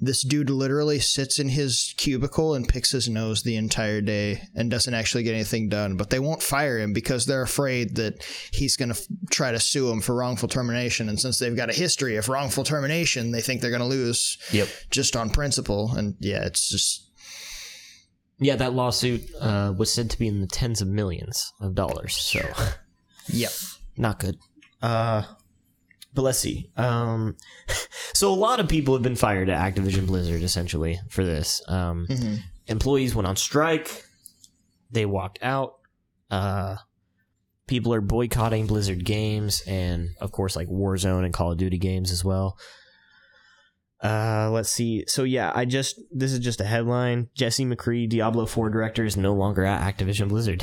this dude literally sits in his cubicle and picks his nose the entire day and doesn't actually get anything done. But they won't fire him because they're afraid that he's going to f- try to sue him for wrongful termination. And since they've got a history of wrongful termination, they think they're going to lose yep. just on principle. And yeah, it's just... Yeah, that lawsuit uh, was said to be in the tens of millions of dollars. So... Yep. Not good. Uh, but let's see. Um, so a lot of people have been fired at Activision Blizzard, essentially, for this. Um, mm-hmm. Employees went on strike. They walked out. Uh, people are boycotting Blizzard games and, of course, like Warzone and Call of Duty games as well. Uh, let's see. So, yeah, I just... This is just a headline. Jesse McCree, Diablo four director, is no longer at Activision Blizzard.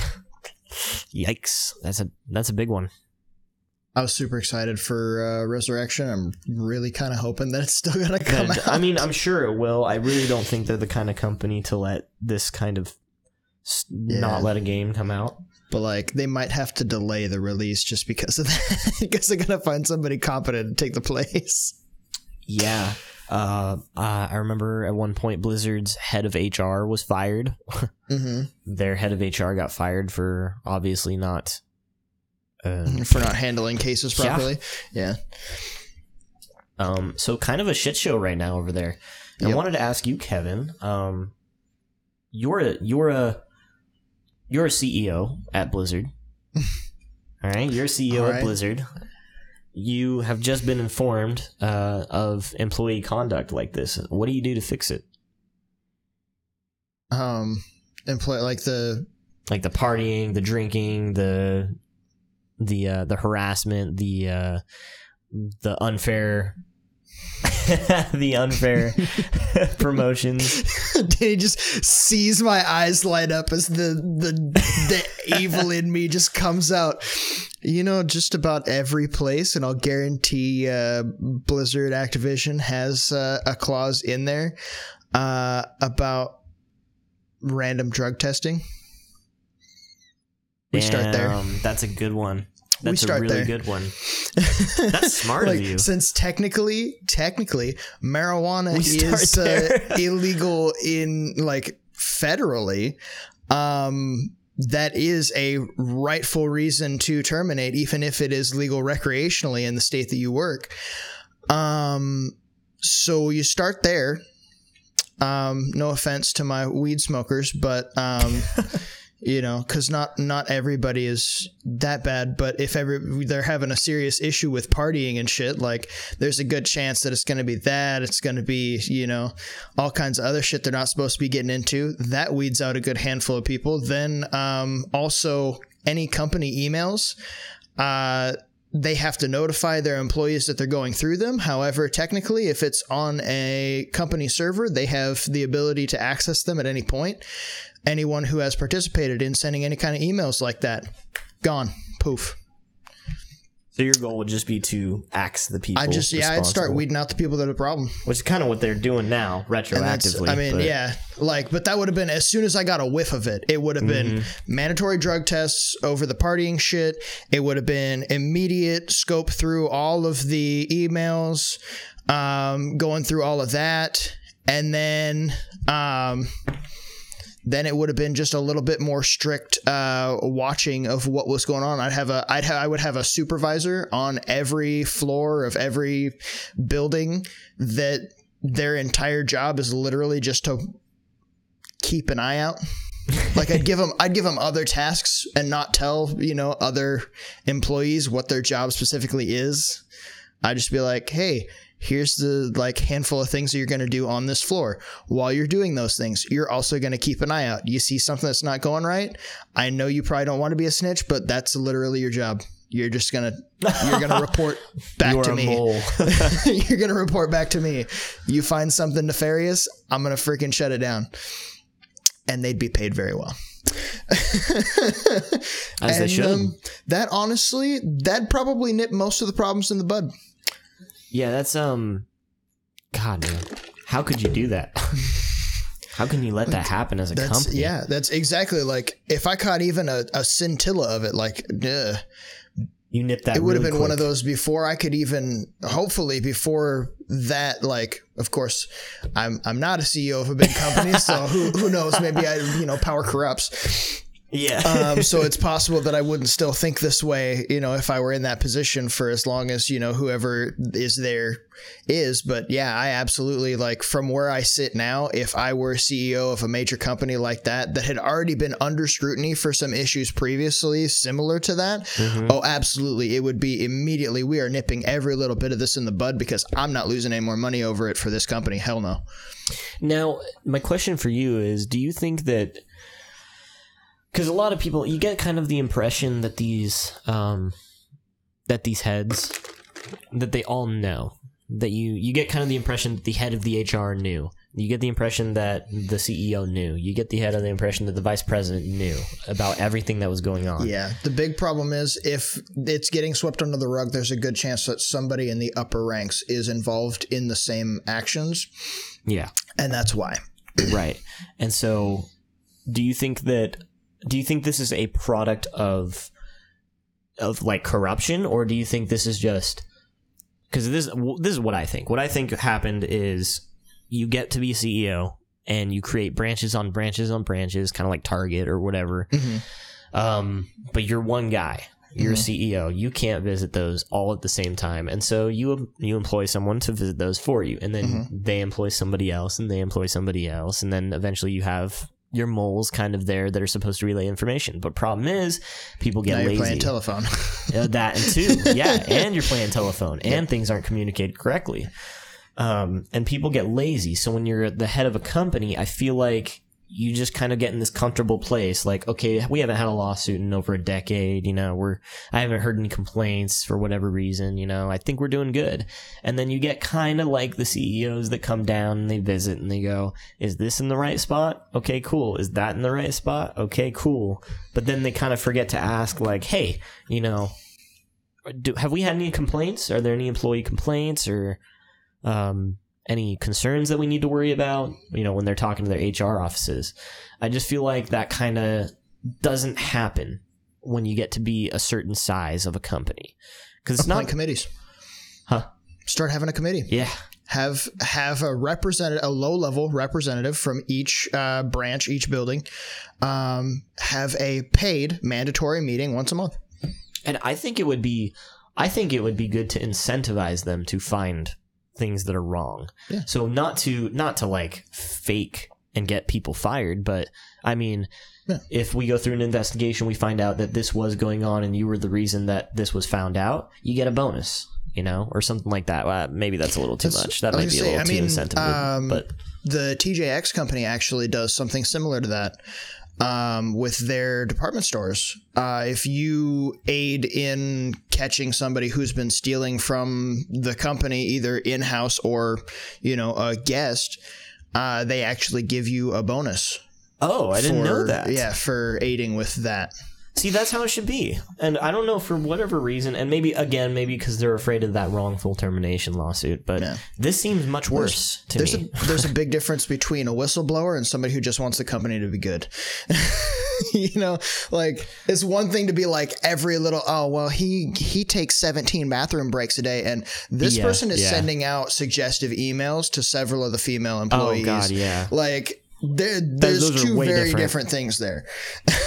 Yikes. That's a that's a big one. I was super excited for uh, Resurrection. I'm really kind of hoping that it's still going to come out. I mean, I'm sure it will. I really don't think they're the kind of company to let this kind of... Yeah. Not let a game come out. But, like, they might have to delay the release just because of that. Because they're going to find somebody competent to take the place. Yeah. Uh, uh, I remember at one point Blizzard's head of H R was fired. Mm-hmm. Their head of H R got fired for obviously not... Uh, for not handling cases properly. Yeah. yeah. Um. So kind of a shit show right now over there. Yep. I wanted to ask you, Kevin. Um, you're a, you're a you're a C E O at Blizzard. All right, you're a C E O All right. at Blizzard. You have just been informed uh, of employee conduct like this. What do you do to fix it? Um, employ like the like the partying, the drinking, the the uh, the harassment, the uh, the unfair, the unfair promotions. Did he just sees my eyes light up as the the, the evil in me just comes out? You know, just about every place, and I'll guarantee uh, Blizzard Activision has uh, a clause in there uh, about random drug testing. We Damn, start there. That's a good one. That's a really there. good one. That's smart like, of you. Since technically, technically, marijuana is uh, illegal in like federally. Um, that is a rightful reason to terminate, even if it is legal recreationally in the state that you work. Um, so you start there. Um, no offense to my weed smokers, but. Um, You know, because not, not everybody is that bad, but if every, they're having a serious issue with partying and shit, like, there's a good chance that it's going to be that, it's going to be, you know, all kinds of other shit they're not supposed to be getting into. That weeds out a good handful of people. Then um, also, any company emails, uh, they have to notify their employees that they're going through them. However, technically, if it's on a company server, they have the ability to access them at any point. Anyone who has participated in sending any kind of emails like that, gone. Poof. So your goal would just be to axe the people. I just, yeah, I'd start weeding out the people that are the problem. Which is kind of what they're doing now, retroactively. I mean, but. yeah, like, but that would have been, as soon as I got a whiff of it, it would have mm-hmm. been mandatory drug tests over the partying shit. It would have been immediate scope through all of the emails, um, going through all of that. And then, um... then it would have been just a little bit more strict uh, watching of what was going on. I'd have a, I'd ha- I would have a supervisor on every floor of every building that their entire job is literally just to keep an eye out. Like I'd give them, I'd give them other tasks and not tell, you know, other employees what their job specifically is. I'd just be like, hey. Here's the like handful of things that you're going to do on this floor. While you're doing those things, you're also going to keep an eye out. You see something that's not going right. I know you probably don't want to be a snitch, but that's literally your job. You're just going to you're going to report back to me. You're going to report back to me. You find something nefarious, I'm going to freaking shut it down. And they'd be paid very well. As and, they should. Um, that honestly, that'd probably nip most of the problems in the bud. Yeah, that's, um, God, man, how could you do that? How can you let that happen as a that's, company? Yeah, that's exactly, like, if I caught even a, a scintilla of it, like, duh. You nipped that It would really have been quick. One of those before I could even, hopefully, before that, like, of course, I'm I'm not a C E O of a big company, so who who knows, maybe I, you know, power corrupts. Yeah. um, so it's possible that I wouldn't still think this way, you know, if I were in that position for as long as, you know, whoever is there is. But yeah, I absolutely, like, from where I sit now, if I were C E O of a major company like that, that had already been under scrutiny for some issues previously similar to that. Mm-hmm. Oh, absolutely. It would be immediately, we are nipping every little bit of this in the bud because I'm not losing any more money over it for this company. Hell no. Now, my question for you is, do you think that because a lot of people, you get kind of the impression that these um that these heads, that they all know, that you you get kind of the impression that the head of the H R knew, you get the impression that the C E O knew, you get the head of the impression that the vice president knew about everything that was going on. Yeah, the big problem is if it's getting swept under the rug, there's a good chance that somebody in the upper ranks is involved in the same actions. Yeah, and that's why. Right. And so do you think that do you think this is a product of of like corruption, or do you think this is just because this this is what I think. What I think happened is you get to be C E O and you create branches on branches on branches, kind of like Target or whatever. Mm-hmm. Um, but you're one guy. You're mm-hmm. a C E O. You can't visit those all at the same time. And so you you employ someone to visit those for you. And then mm-hmm. they employ somebody else, and they employ somebody else. And then eventually you have your moles kind of there that are supposed to relay information. But problem is people get now you're lazy. Playing telephone. uh, that and two. Yeah. And you're playing telephone and yeah. things aren't communicated correctly. Um, and people get lazy. So when you're the head of a company, I feel like you just kind of get in this comfortable place, like, okay, we haven't had a lawsuit in over a decade, you know, we're, I haven't heard any complaints for whatever reason, you know, I think we're doing good. And then you get kind of like the C E Os that come down and they visit and they go, is this in the right spot? Okay, cool. Is that in the right spot? Okay, cool. But then they kind of forget to ask, like, hey, you know, do, have we had any complaints? Are there any employee complaints or, um, any concerns that we need to worry about, you know, when they're talking to their H R offices? I just feel like that kind of doesn't happen when you get to be a certain size of a company. Because it's not committees. Huh? Start having a committee. Yeah. Have have a representative, a low level representative from each uh, branch, each building. Um, have a paid mandatory meeting once a month. And I think it would be, I think it would be good to incentivize them to find things that are wrong. Yeah. So not to not to like fake and get people fired, but I mean, yeah. if we go through an investigation, we find out that this was going on and you were the reason that this was found out, you get a bonus, you know, or something like that. Well, maybe that's a little too that's, much. That might be a little I too mean, incentive. Um, but the T J X company actually does something similar to that. Um, with their department stores, uh, if you aid in catching somebody who's been stealing from the company, either in-house or, you know, a guest, uh, they actually give you a bonus. Oh, I didn't for, know that. Yeah, for aiding with that. See, that's how it should be. And I don't know, for whatever reason, and maybe, again, maybe because they're afraid of that wrongful termination lawsuit, but yeah. this seems much worse there's, to there's me. A, there's a big difference between a whistleblower and somebody who just wants the company to be good. You know, like, it's one thing to be like every little, oh, well, he he takes seventeen bathroom breaks a day, and this yeah, person is yeah. sending out suggestive emails to several of the female employees. Oh, God, yeah. Like... There, there's Those two very different. different things there.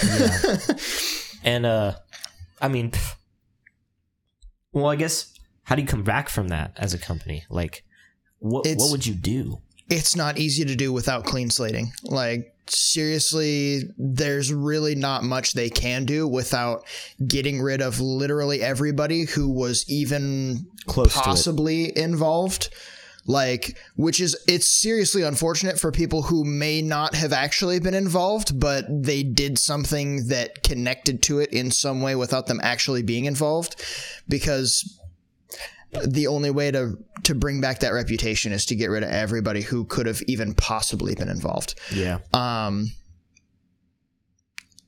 yeah. And, uh, I mean, well, I guess, how do you come back from that as a company? Like, what it's, what would you do? It's not easy to do without clean slating. Like, seriously, there's really not much they can do without getting rid of literally everybody who was even close possibly to it. involved. Like, which is, it's seriously unfortunate for people who may not have actually been involved, but they did something that connected to it in some way without them actually being involved, because the only way to, to bring back that reputation is to get rid of everybody who could have even possibly been involved. Yeah. Um,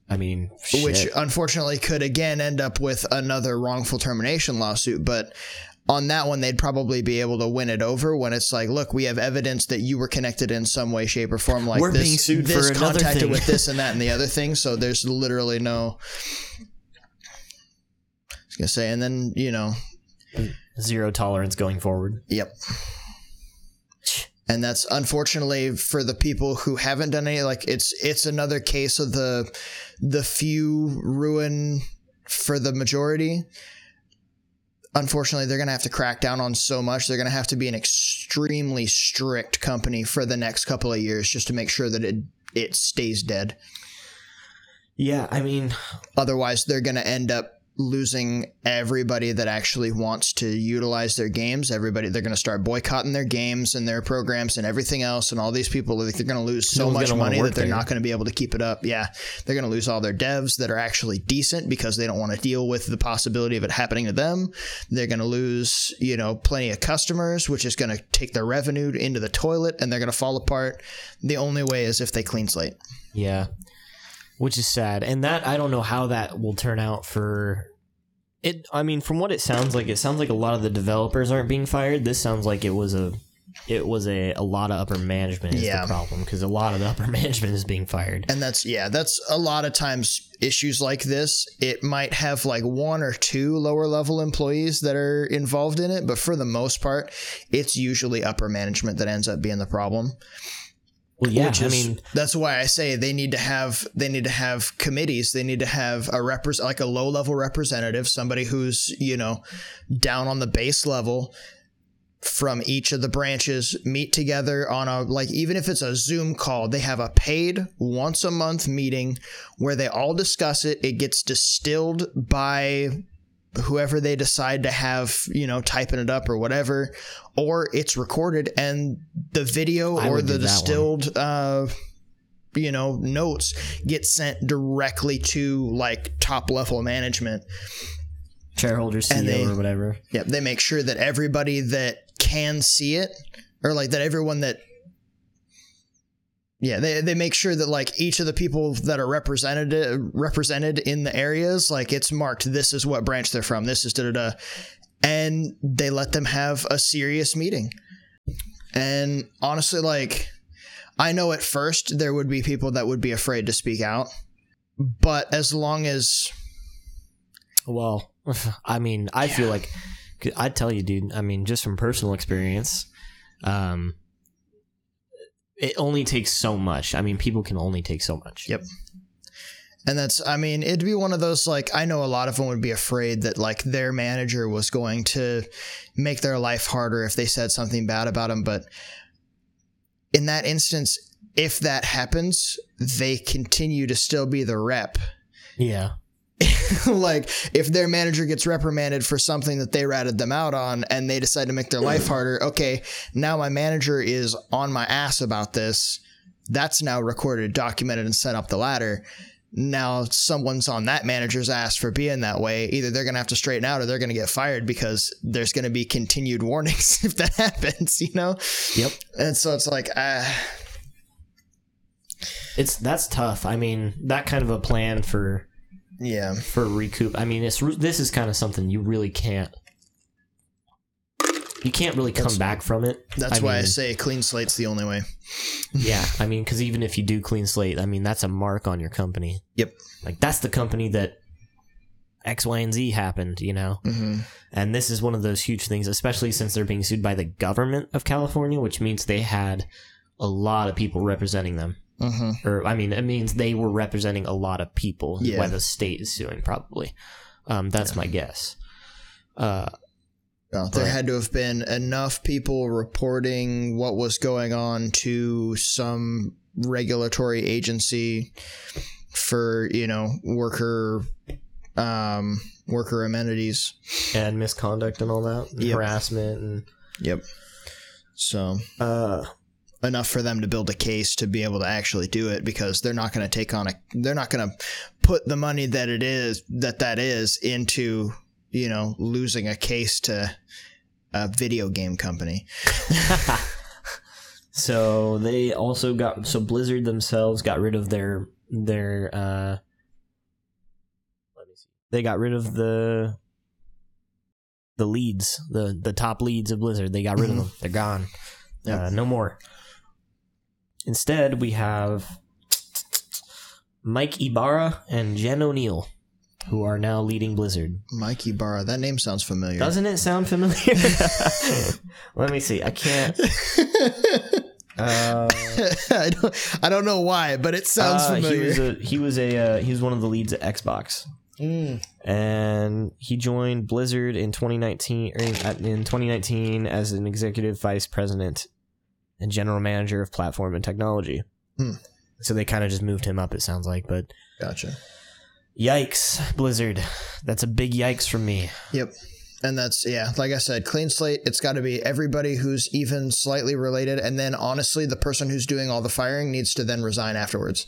I mean, shit. Which unfortunately could again end up with another wrongful termination lawsuit, but on that one, they'd probably be able to win it over when it's like, look, we have evidence that you were connected in some way, shape, or form. Like we're this, being sued this for another contacted thing. with this and that and the other thing. So there's literally no. I was gonna say, and then you know, zero tolerance going forward. Yep. And that's unfortunately for the people who haven't done any. Like it's it's another case of the the few ruin for the majority. Unfortunately, they're going to have to crack down on so much. They're going to have to be an extremely strict company for the next couple of years just to make sure that it it stays dead. Yeah, I mean... Otherwise, they're going to end up losing everybody that actually wants to utilize their games. Everybody, they're going to start boycotting their games and their programs and everything else. And all these people, they're going to lose so much money that they're not going to be able to keep it up. Yeah. They're going to lose all their devs that are actually decent because they don't want to deal with the possibility of it happening to them. They're going to lose, you know, plenty of customers, which is going to take their revenue into the toilet, and they're going to fall apart. The only way is if they clean slate. Yeah. Which is sad. And that, I don't know how that will turn out for it. I mean, from what it sounds like, it sounds like a lot of the developers aren't being fired. This sounds like it was a it was a, a lot of upper management is yeah. the problem, because a lot of the upper management is being fired. And that's, yeah, that's a lot of times issues like this. It might have like one or two lower level employees that are involved in it, but for the most part, it's usually upper management that ends up being the problem. Well, yeah, is, I mean, that's why I say they need to have they need to have committees. They need to have a repres like a low level representative, somebody who's, you know, down on the base level from each of the branches, meet together on a, like, even if it's a Zoom call, they have a paid once a month meeting where they all discuss it. It gets distilled by whoever they decide to have, you know, typing it up or whatever, or it's recorded and the video or the distilled, uh, you know, notes get sent directly to like top level management, shareholders, C E O or whatever. Yep. They make sure that everybody that can see it, or like that everyone that, yeah, they they make sure that like each of the people that are represented represented in the areas, like it's marked, this is what branch they're from, this is da da da, and they let them have a serious meeting. And honestly, like, I know at first there would be people that would be afraid to speak out, but as long as, well, I mean, I yeah. feel like, I tell you, dude, I mean, just from personal experience, um. it only takes so much. I mean, people can only take so much. Yep. And that's, I mean, it'd be one of those, like, I know a lot of them would be afraid that, like, their manager was going to make their life harder if they said something bad about them. But in that instance, if that happens, they continue to still be the rep. Yeah. Like, if their manager gets reprimanded for something that they ratted them out on and they decide to make their life harder, okay, now my manager is on my ass about this. That's now recorded, documented, and sent up the ladder. Now someone's on that manager's ass for being that way. Either they're going to have to straighten out or they're going to get fired, because there's going to be continued warnings if that happens, you know? Yep. And so it's like, ah. It's, that's tough. I mean, that kind of a plan for... yeah, for recoup. I mean, it's, this is kind of something you really can't, you can't really come that's, back from it. That's I why mean, I say clean slate's the only way. Yeah, I mean, because even if you do clean slate, I mean, that's a mark on your company. Yep. Like, that's the company that X, Y, and Z happened, you know? Mm-hmm. And this is one of those huge things, especially since they're being sued by the government of California, which means they had a lot of people representing them. Uh-huh. Or, I mean, it means they were representing a lot of people, yeah. why the state is suing, probably. Um, that's yeah. my guess. Uh, well, there but, had to have been enough people reporting what was going on to some regulatory agency for, you know, worker um, worker amenities. And misconduct and all that. And yep. Harassment. And, yep. So... Uh, enough for them to build a case to be able to actually do it, because they're not going to take on a, they're not going to put the money that it is, that that is into, you know, losing a case to a video game company. So they also got, so Blizzard themselves got rid of their, their, uh, let me see. They got rid of the, the leads, the, the top leads of Blizzard. They got rid mm-hmm. of them. They're gone. Yep. Uh, no more. Instead, we have Mike Ibarra and Jen O'Neill, who are now leading Blizzard. Mike Ibarra, that name sounds familiar. Doesn't it sound familiar? Let me see. I can't. Uh, I don't. I don't know why, but it sounds uh, familiar. He was a. He was a. Uh, he was one of the leads at Xbox, mm. and he joined Blizzard in twenty nineteen. Or in, in twenty nineteen, as an executive vice president and general manager of platform and technology. Hmm. So they kind of just moved him up, it sounds like. But gotcha. Yikes, Blizzard. That's a big yikes from me. Yep. And that's, yeah, like I said, clean slate. It's got to be everybody who's even slightly related. And then, honestly, the person who's doing all the firing needs to then resign afterwards.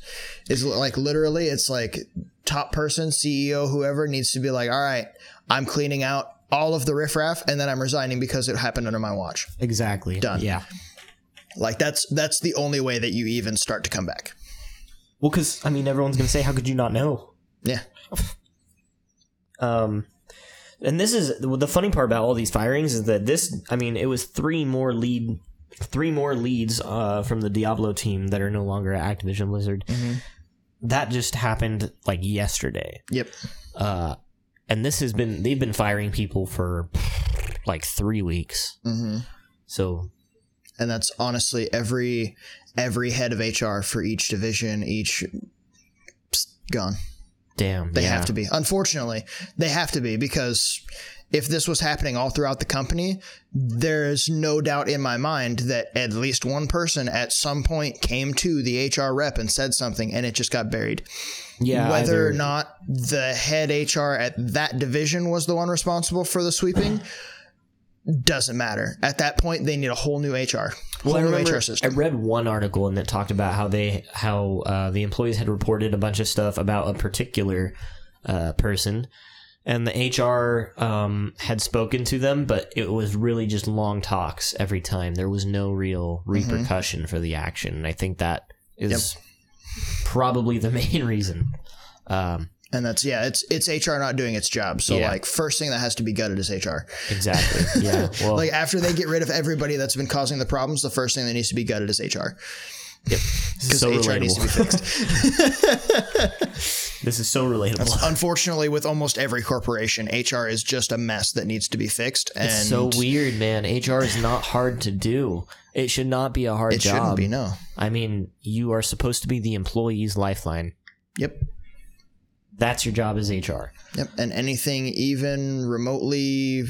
It's like, literally, it's like top person, C E O, whoever needs to be like, all right, I'm cleaning out all of the riffraff and then I'm resigning because it happened under my watch. Exactly. Done. Yeah. Like, that's that's the only way that you even start to come back. Well, because, I mean, everyone's going to say, how could you not know? Yeah. um... And this is the funny part about all these firings is that this, I mean, it was three more lead, three more leads uh, from the Diablo team that are no longer at Activision Blizzard. Mm-hmm. That just happened like yesterday. Yep. Uh, and this has been, they've been firing people for like three weeks. Mm-hmm. So. And that's honestly every, every head of H R for each division, each psst, gone. Damn, they yeah. have to be. Unfortunately, they have to be, because if this was happening all throughout the company, there's no doubt in my mind that at least one person at some point came to the H R rep and said something, and it just got buried. Yeah, whether either. or not the head H R at that division was the one responsible for the sweeping doesn't matter. At that point, they need a whole new H R. Well, I remember I read one article and it talked about how they how uh, the employees had reported a bunch of stuff about a particular uh, person, and the H R um, had spoken to them, but it was really just long talks every time. There was no real repercussion mm-hmm. for the action, and I think that is yep. probably the main reason. Um, and that's yeah, it's it's H R not doing its job. So yeah. like first thing that has to be gutted is H R. Exactly. Yeah. Well, like after they get rid of everybody that's been causing the problems, the first thing that needs to be gutted is H R. Yep. Because so H R relatable. Needs to be fixed. This is so relatable. That's, unfortunately, with almost every corporation, H R is just a mess that needs to be fixed. And it's so weird, man. H R is not hard to do. It should not be a hard it job. It shouldn't be. No. I mean, you are supposed to be the employee's lifeline. Yep. That's your job as H R. Yep. And anything even remotely,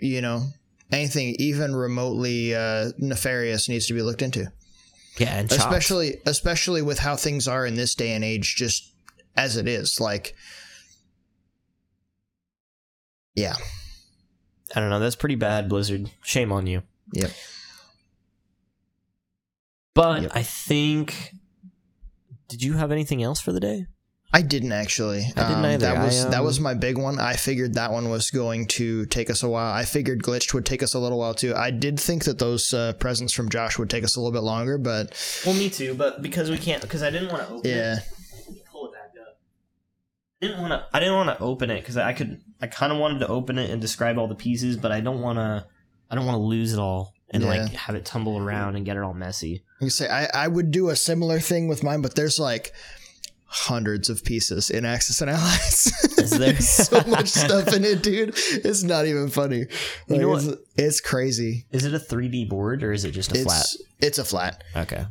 you know, anything even remotely uh, nefarious needs to be looked into. Yeah. And especially, chopped. especially with how things are in this day and age, just as it is. Like, yeah. I don't know. That's pretty bad, Blizzard. Shame on you. Yep. But yep. I think, did you have anything else for the day? I didn't actually. I didn't either. Um, that was I, um, that was my big one. I figured that one was going to take us a while. I figured Glitched would take us a little while too. I did think that those uh, presents from Josh would take us a little bit longer, but well, me too. But because we can't, because I didn't want to open. Yeah. It. Let me pull it back up. I didn't want to. I didn't want to open it because I could. I kind of wanted to open it and describe all the pieces, but I don't want to. I don't want to lose it all and yeah. like have it tumble around and get it all messy. You say I, I would do a similar thing with mine, but there's like. Hundreds of pieces in Axis and Allies. Is there so much stuff in it, dude? It's not even funny. Like, you know it's, it's crazy. Is it a three D board or is it just a it's, flat? It's a flat. Okay.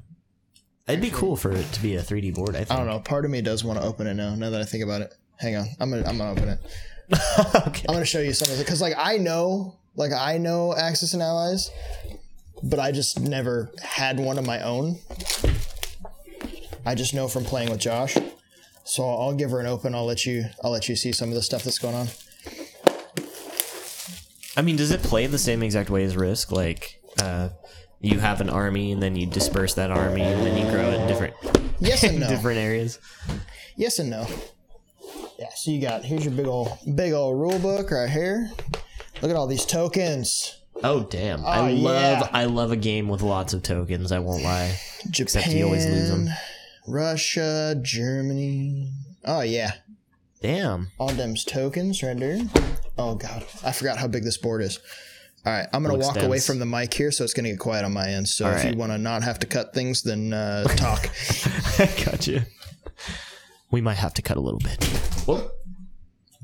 It'd be cool for it to be a three D board, I think. I don't know. Part of me does want to open it now, now that I think about it. Hang on. I'm gonna I'm gonna open it. Okay. I'm gonna show you something because like I know like I know Axis and Allies, but I just never had one of my own. I just know from playing with Josh, so I'll give her an open. I'll let you. I'll let you see some of the stuff that's going on. I mean, does it play the same exact way as Risk? Like, uh, you have an army, and then you disperse that army, and then you grow it in different yes and no different areas. Yes and no. Yeah. So you got here's your big old big old rule book right here. Look at all these tokens. Oh damn! Oh, I love yeah. I love a game with lots of tokens. I won't lie. Japan. Except you always lose them. Russia, Germany. Oh, yeah. Damn. All them's tokens right there. Oh, God. I forgot how big this board is. All right. I'm going to walk dense. away from the mic here, so it's going to get quiet on my end. So All if right. you want to not have to cut things, then uh, talk. I got you. We might have to cut a little bit. Whoop.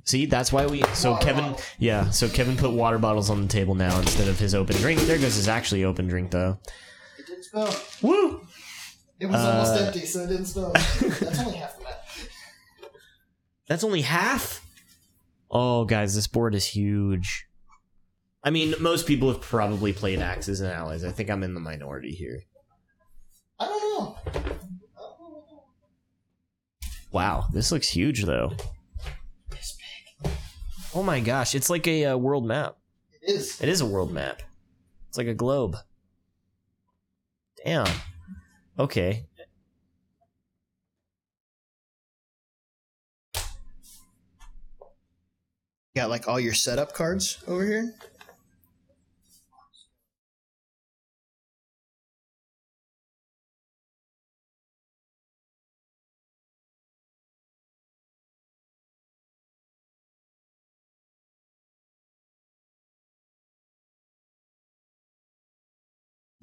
See, that's why we... So water Kevin... Bottle. Yeah, so Kevin put water bottles on the table now instead of his open drink. There goes his actually open drink, though. It didn't spill. Woo! It was uh, almost empty, so it didn't smell. That's only half of that. That's only half? Oh, guys, this board is huge. I mean, most people have probably played Axis and Allies. I think I'm in the minority here. I don't know. I don't know. Wow, this looks huge, though. Oh my gosh, it's like a uh, world map. It is. It is a world map. It's like a globe. Damn. Okay. Got like all your setup cards over here.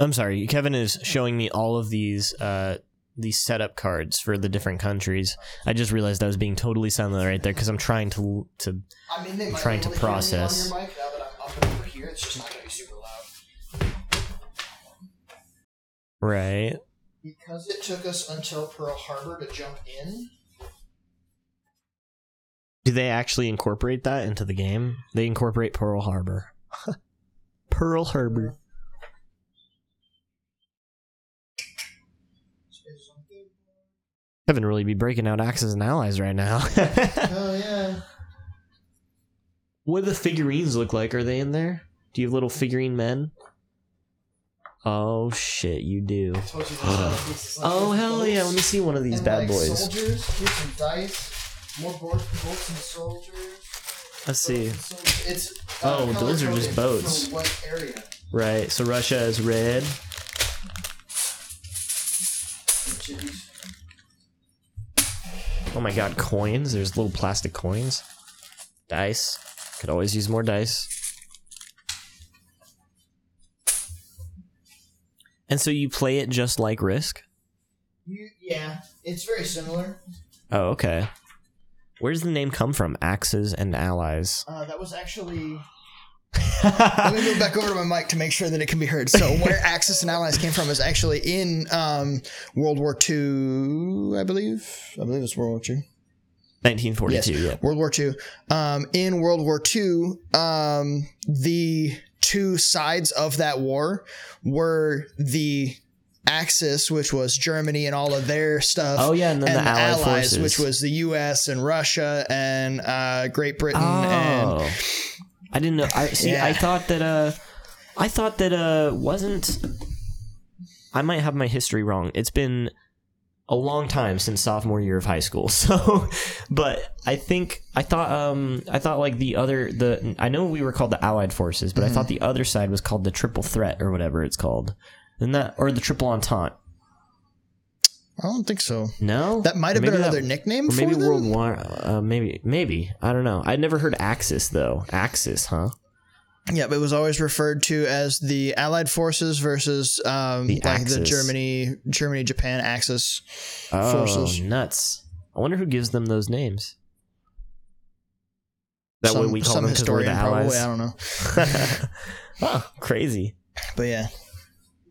I'm sorry, Kevin is showing me all of these uh, these setup cards for the different countries. I just realized I was being totally silent right there because I'm trying to to I mean, I'm trying to process. Mic, I'm here, it's just not gonna be super loud. Right. Because it took us until Pearl Harbor to jump in. Do they actually incorporate that into the game? They incorporate Pearl Harbor. Pearl Harbor. Kevin really be breaking out Axis and Allies right now. Oh yeah. What do the figurines look like? Are they in there? Do you have little figurine men? Oh shit, you do. I told you this, like, oh hell bolts. Yeah, let me see one of these and, bad like, boys. Soldiers, here's some dice, more bolts and soldiers. Let's see. It's, uh, oh, those are just boats. From what area? Right. So Russia is red. Oh my god, coins. There's little plastic coins. Dice. Could always use more dice. And so you play it just like Risk? You, yeah, it's very similar. Oh, okay. Where does the name come from? Axes and Allies. Uh, that was actually... Let me move back over to my mic to make sure that it can be heard. So where Axis and Allies came from is actually in um, World War Two, I believe. I believe it's World War Two. nineteen forty-two, yes. Yeah. World War Two. Um, in World War Two, um, the two sides of that war were the Axis, which was Germany and all of their stuff. Oh yeah, and then and the, the Allied Allies, forces. Which was the U S and Russia and uh, Great Britain oh. and... I didn't know. I see. Yeah. I thought that. Uh, I thought that uh, wasn't. I might have my history wrong. It's been a long time since sophomore year of high school. So, but I think I thought. Um, I thought like the other. The I know we were called the Allied Forces, but mm-hmm. I thought the other side was called the Triple Threat or whatever it's called, and that or the Triple Entente. I don't think so. No, that might have maybe been another that, nickname. Or maybe for them? World War. Uh, maybe, maybe I don't know. I'd never heard Axis though. Axis, huh? Yeah, but it was always referred to as the Allied forces versus um, the, like the Germany, Germany, Japan Axis oh, forces. Nuts! I wonder who gives them those names. That some, way we call some them historian, the probably. Allies. I don't know. Oh, crazy! But yeah.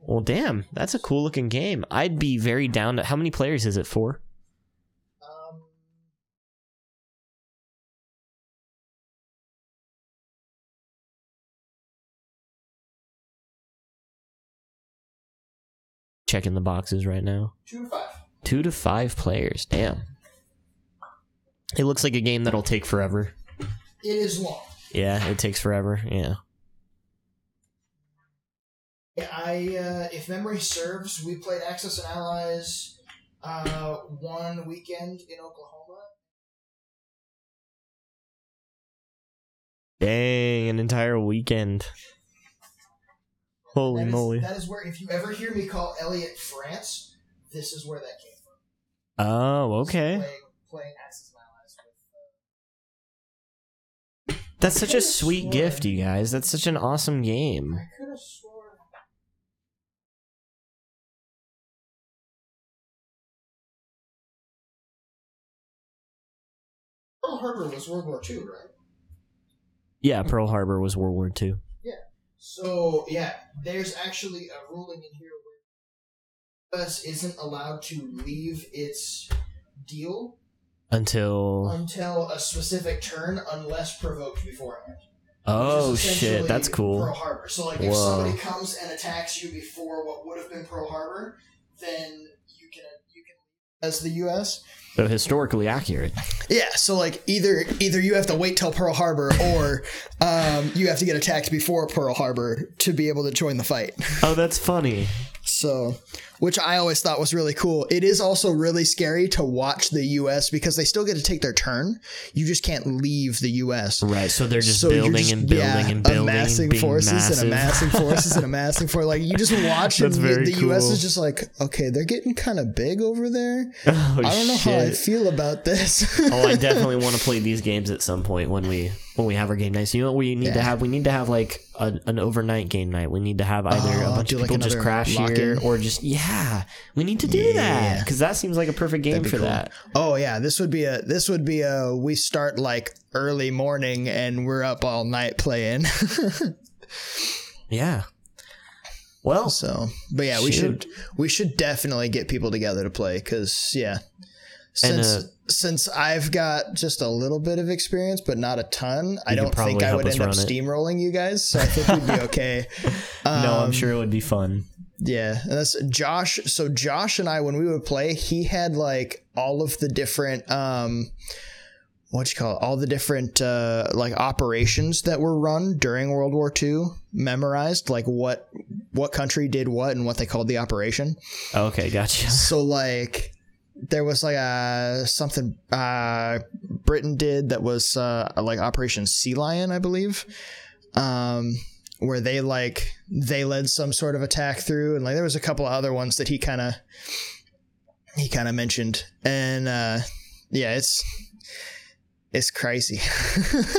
Well, damn, that's a cool looking game. I'd be very down to. How many players is it for? Um, Checking the boxes right now. Two to five. Two to five players. Damn. It looks like a game that'll take forever. It is long. Yeah, it takes forever. Yeah. I, uh, if memory serves, we played Axis and Allies uh, one weekend in Oklahoma. Dang, an entire weekend. Holy that moly. Is, that is where, if you ever hear me call Elliot France, this is where that came from. Oh, okay. So playing, playing Axis and Allies with, uh... That's such a sweet sworn. gift, you guys. That's such an awesome game. I could have sworn. Pearl Harbor was World War Two, right? Yeah, Pearl Harbor was World War Two. Yeah. So, yeah, there's actually a ruling in here where the U S isn't allowed to leave its deal until until a specific turn, unless provoked beforehand. Oh, shit, that's cool. Pearl Harbor. So, like, if Whoa. somebody comes and attacks you before what would have been Pearl Harbor, then you can... You can as the U S. So historically accurate. Yeah. So like either either you have to wait till Pearl Harbor or um, you have to get attacked before Pearl Harbor to be able to join the fight. Oh, that's funny. So, which I always thought was really cool. It is also really scary to watch the U S because they still get to take their turn. You just can't leave the U S. Right. So they're just so building just, and building yeah, and building. Amassing and forces massive. and amassing forces and amassing forces. Like you just watch That's and very the, the cool. U S is just like, okay, they're getting kind of big over there. Oh, I don't know shit. how I feel about this. Oh, I definitely want to play these games at some point when we when we have our game nights. You know what we need yeah. to have? We need to have like a, an overnight game night. We need to have either oh, a bunch of like people just crash here or just, yeah, we need to do yeah. that. Because that seems like a perfect game for cool. that. Oh yeah. This would be a, this would be a, we start like early morning and we're up all night playing. Yeah. Well, so, but yeah, we shoot. should, we should definitely get people together to play. Cause yeah, since, and, uh, Since I've got just a little bit of experience, but not a ton, I don't think I would end up steamrolling you guys. So I think we'd be okay. Um, no, I'm sure it would be fun. Yeah. And that's Josh. So Josh and I, when we would play, he had like all of the different, um, what you call it, all the different uh, like operations that were run during World War Two memorized, like what what country did what and what they called the operation. Okay, gotcha. So like, there was like a something uh, Britain did that was uh, like Operation Sea Lion, I believe, um, where they like they led some sort of attack through, and like there was a couple of other ones that he kind of he kind of mentioned, and uh, yeah, it's it's crazy.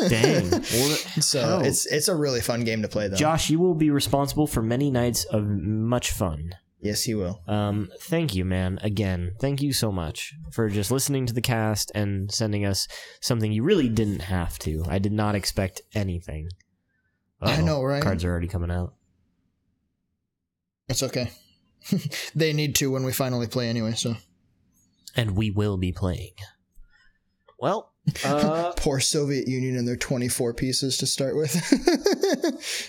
Dang! So hell? it's it's a really fun game to play, though. Josh, you will be responsible for many nights of much fun. Yes, he will. Um, thank you, man. Again, thank you so much for just listening to the cast and sending us something you really didn't have to. I did not expect anything. Uh-oh, I know, right? Cards are already coming out. It's okay. They need to when we finally play anyway, so. And we will be playing. Well, uh... Poor Soviet Union and their twenty-four pieces to start with.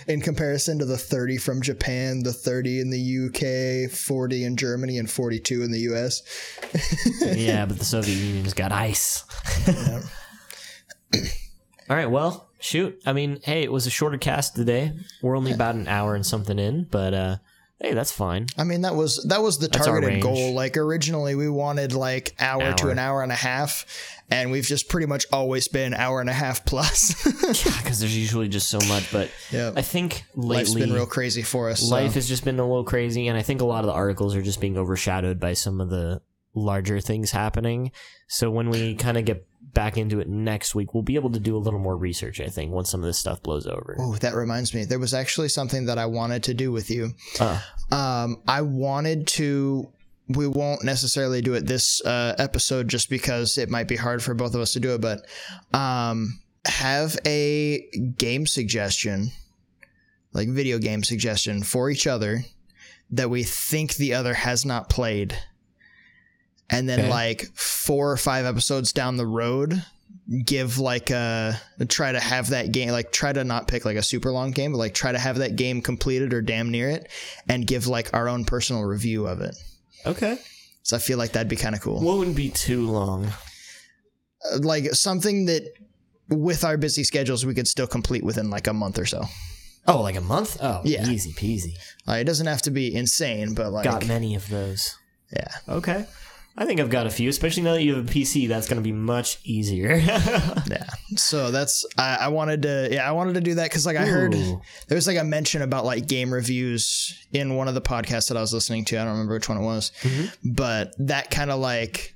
In comparison to the thirty from Japan, the thirty in the U K, forty in Germany, and forty-two in the U S. Yeah, but the Soviet Union's got ice. Yeah. All right, well, shoot. I mean, hey, it was a shorter cast today. We're only about an hour and something in, but... uh hey, that's fine. I mean, that was that was the targeted goal. Like originally we wanted like hour, hour to an hour and a half, and we've just pretty much always been hour and a half plus. Yeah, because there's usually just so much. But yep. I think lately life's been real crazy for us. Life so. has just been a little crazy, and I think a lot of the articles are just being overshadowed by some of the larger things happening. So when we kind of get back into it next week, we'll be able to do a little more research, I think, once some of this stuff blows over. Oh, that reminds me. There was actually something that I wanted to do with you. Uh. Um, I wanted to... We won't necessarily do it this uh, episode just because it might be hard for both of us to do it, but um, have a game suggestion, like video game suggestion for each other that we think the other has not played. And then, okay. like, four or five episodes down the road, give, like, a... Try to have that game... Like, try to not pick, like, a super long game, but, like, try to have that game completed or damn near it, and give, like, our own personal review of it. Okay. So I feel like that'd be kind of cool. What wouldn't be too long? Like, something that, with our busy schedules, we could still complete within, like, a month or so. Oh, like a month? Oh, yeah. Easy peasy. Like, it doesn't have to be insane, but, like... Got many of those. Yeah. Okay. I think I've got a few, especially now that you have a P C. That's going to be much easier. Yeah. So that's I, I wanted to. Yeah, I wanted to do that because like I Ooh. heard there was like a mention about like game reviews in one of the podcasts that I was listening to. I don't remember which one it was, mm-hmm. but that kind of like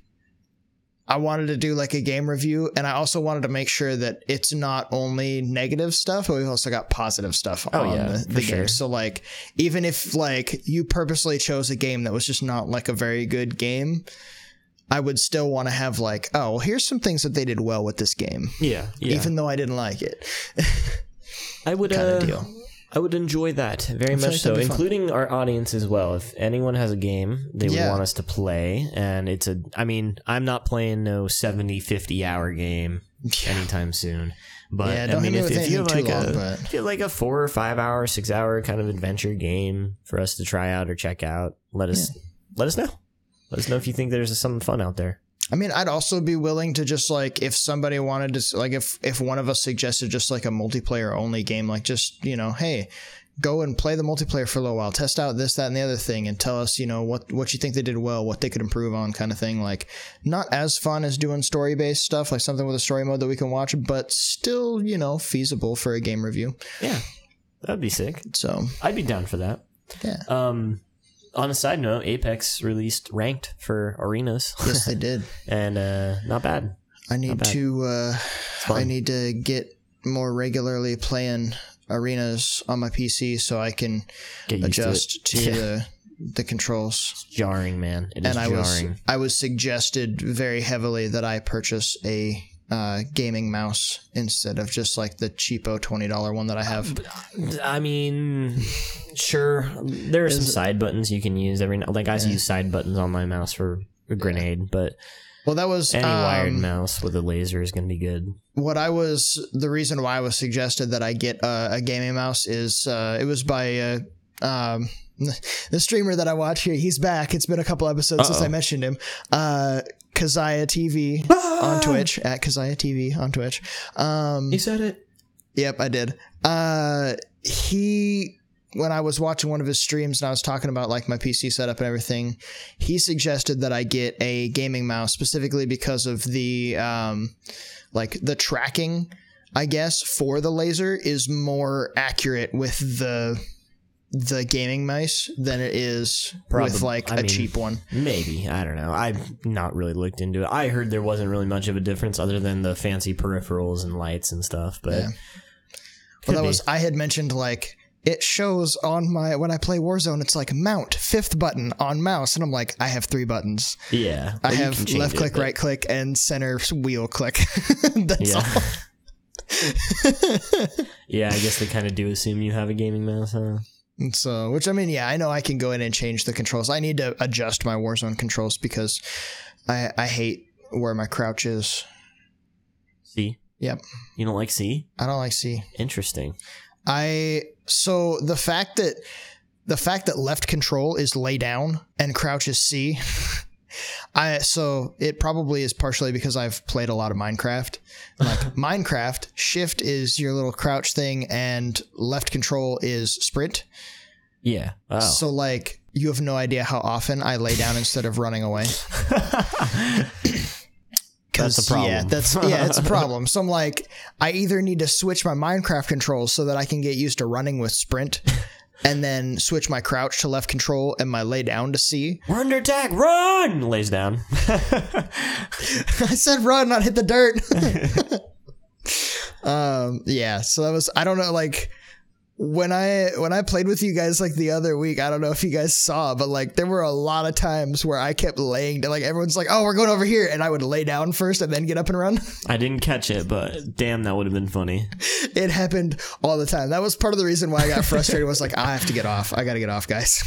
I wanted to do like a game review, and I also wanted to make sure that it's not only negative stuff, but we've also got positive stuff oh, on yeah, the, the sure. game. So like even if like you purposely chose a game that was just not like a very good game, I would still want to have like, oh, well, here's some things that they did well with this game. Yeah, yeah. Even though I didn't like it. I would uh, deal. I would enjoy that very I'm much so, including our audience as well. If anyone has a game they yeah. would want us to play, and it's a, I mean, I'm not playing no seventy, fifty hour game yeah. anytime soon. But yeah, don't I mean, if, if you have like long, a, but... if you have like a four or five hour, six hour kind of adventure game for us to try out or check out, let us yeah. let us know. Let us know if you think there's something fun out there. I mean, I'd also be willing to just like, if somebody wanted to, like if, if one of us suggested just like a multiplayer only game, like just, you know, hey, go and play the multiplayer for a little while, test out this, that, and the other thing, and tell us, you know, what, what you think they did well, what they could improve on, kind of thing. Like, not as fun as doing story-based stuff, like something with a story mode that we can watch, but still, you know, feasible for a game review. Yeah, that'd be sick. So I'd be down for that. Yeah. Um, on a side note, Apex released Ranked for arenas. Yes, they did. And uh, not bad. I need to. Uh, I need to get more regularly playing arenas on my P C so I can adjust to, to yeah. the the controls. It's jarring, man. It is and I jarring. was I was suggested very heavily that I purchase a uh, gaming mouse instead of just like the cheapo twenty dollars one that I have. Uh, I mean, sure, there are some side buttons you can use every now. Like I yeah. use side buttons on my mouse for a grenade, yeah. but. Well, that was any wired um, mouse with a laser is going to be good. What I was the reason why I was suggested that I get uh, a gaming mouse is uh, it was by uh, um, the streamer that I watch here. He's back. It's been a couple episodes Uh-oh. since I mentioned him. Uh, Kazaya T V on Twitch, at Kazaya T V on Twitch. Um, you said it. Yep, I did. Uh, he. When I was watching one of his streams and I was talking about like my P C setup and everything, he suggested that I get a gaming mouse specifically because of the um, like the tracking, I guess, for the laser is more accurate with the the gaming mice than it is Probably, with like I a mean, cheap one. Maybe. I don't know. I've not really looked into it. I heard there wasn't really much of a difference other than the fancy peripherals and lights and stuff. But yeah. Well, that be. was I had mentioned like. It shows on my, when I play Warzone, it's like mount, fifth button on mouse. And I'm like, I have three buttons. Yeah. Well, I have left click, it, right click, and center wheel click. That's yeah. all. Yeah, I guess they kind of do assume you have a gaming mouse, huh? And so, which I mean, yeah, I know I can go in and change the controls. I need to adjust my Warzone controls because I, I hate where my crouch is. C? Yep. You don't like C? I don't like C. Interesting. I so the fact that the fact that left control is lay down and crouch is C, I so it probably is partially because I've played a lot of Minecraft. Like Minecraft, shift is your little crouch thing and left control is sprint. Yeah. Wow. So like you have no idea how often I lay down instead of running away. That's a problem. Yeah, that's, yeah, it's a problem. So I'm like, I either need to switch my Minecraft controls so that I can get used to running with sprint and then switch my crouch to left control and my lay down to C. We're under attack. Run! Lays down. I said run, not hit the dirt. um, yeah, so that was, I don't know, like... When I when I played with you guys like the other week, I don't know if you guys saw, but like there were a lot of times where I kept laying down. Like everyone's like, "Oh, we're going over here," and I would lay down first and then get up and run. I didn't catch it, but damn, that would have been funny. It happened all the time. That was part of the reason why I got frustrated. Was like, I have to get off. I gotta get off, guys.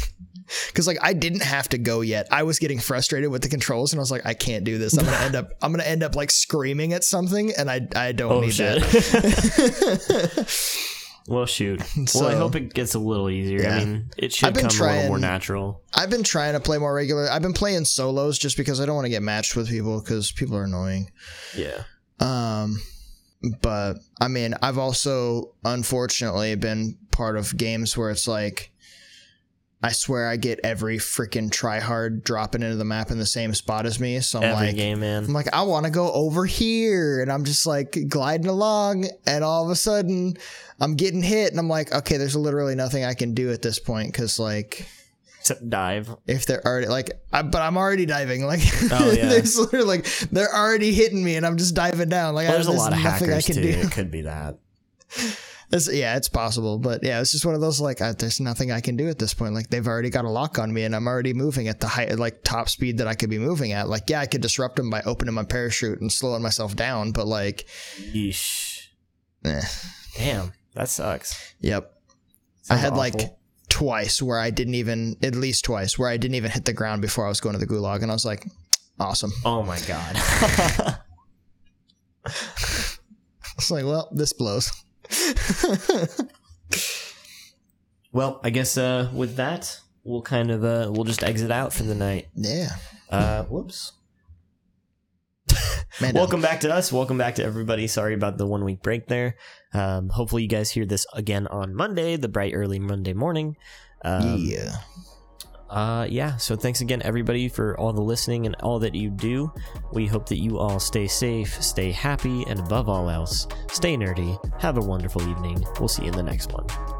Because like I didn't have to go yet. I was getting frustrated with the controls, and I was like, I can't do this. I'm gonna end up. I'm gonna end up like screaming at something, and I I don't oh, need shit. that. Well, shoot. So, well, I hope it gets a little easier. Yeah. I mean, it should come trying, a little more natural. I've been trying to play more regular. I've been playing solos just because I don't want to get matched with people because people are annoying. Yeah. Um, but, I mean, I've also, unfortunately, been part of games where it's like, I swear I get every freaking tryhard dropping into the map in the same spot as me. So I'm every like, game, man. I'm like, I want to go over here. And I'm just like gliding along. And all of a sudden I'm getting hit. And I'm like, okay, there's literally nothing I can do at this point. Cause like, except dive. If they're already like, I, but I'm already diving. Like, oh, yeah. There's literally like, they're already hitting me and I'm just diving down. Like, well, there's, I, there's a lot of hackers I can too. Do. It could be that. It's, yeah, it's possible, but yeah, it's just one of those like uh, there's nothing I can do at this point. Like they've already got a lock on me, and I'm already moving at the high, like top speed that I could be moving at. Like, yeah, I could disrupt them by opening my parachute and slowing myself down, but like, yeesh, eh. Damn, that sucks. Yep, sounds I had awful. Like twice where I didn't even, at least twice where I didn't even hit the ground before I was going to the gulag, and I was like, awesome. Oh my god. I was like, well, this blows. Well, I guess uh, with that, we'll kind of uh, we'll just exit out for the night. Yeah. Uh, whoops. Welcome back to us. Welcome back to everybody. Sorry about the one week break there. Um, hopefully you guys hear this again on Monday, the bright early Monday morning. Um, yeah. Uh, yeah. So thanks again, everybody, for all the listening and all that you do. We hope that you all stay safe, stay happy, and above all else, stay nerdy. Have a wonderful evening. We'll see you in the next one.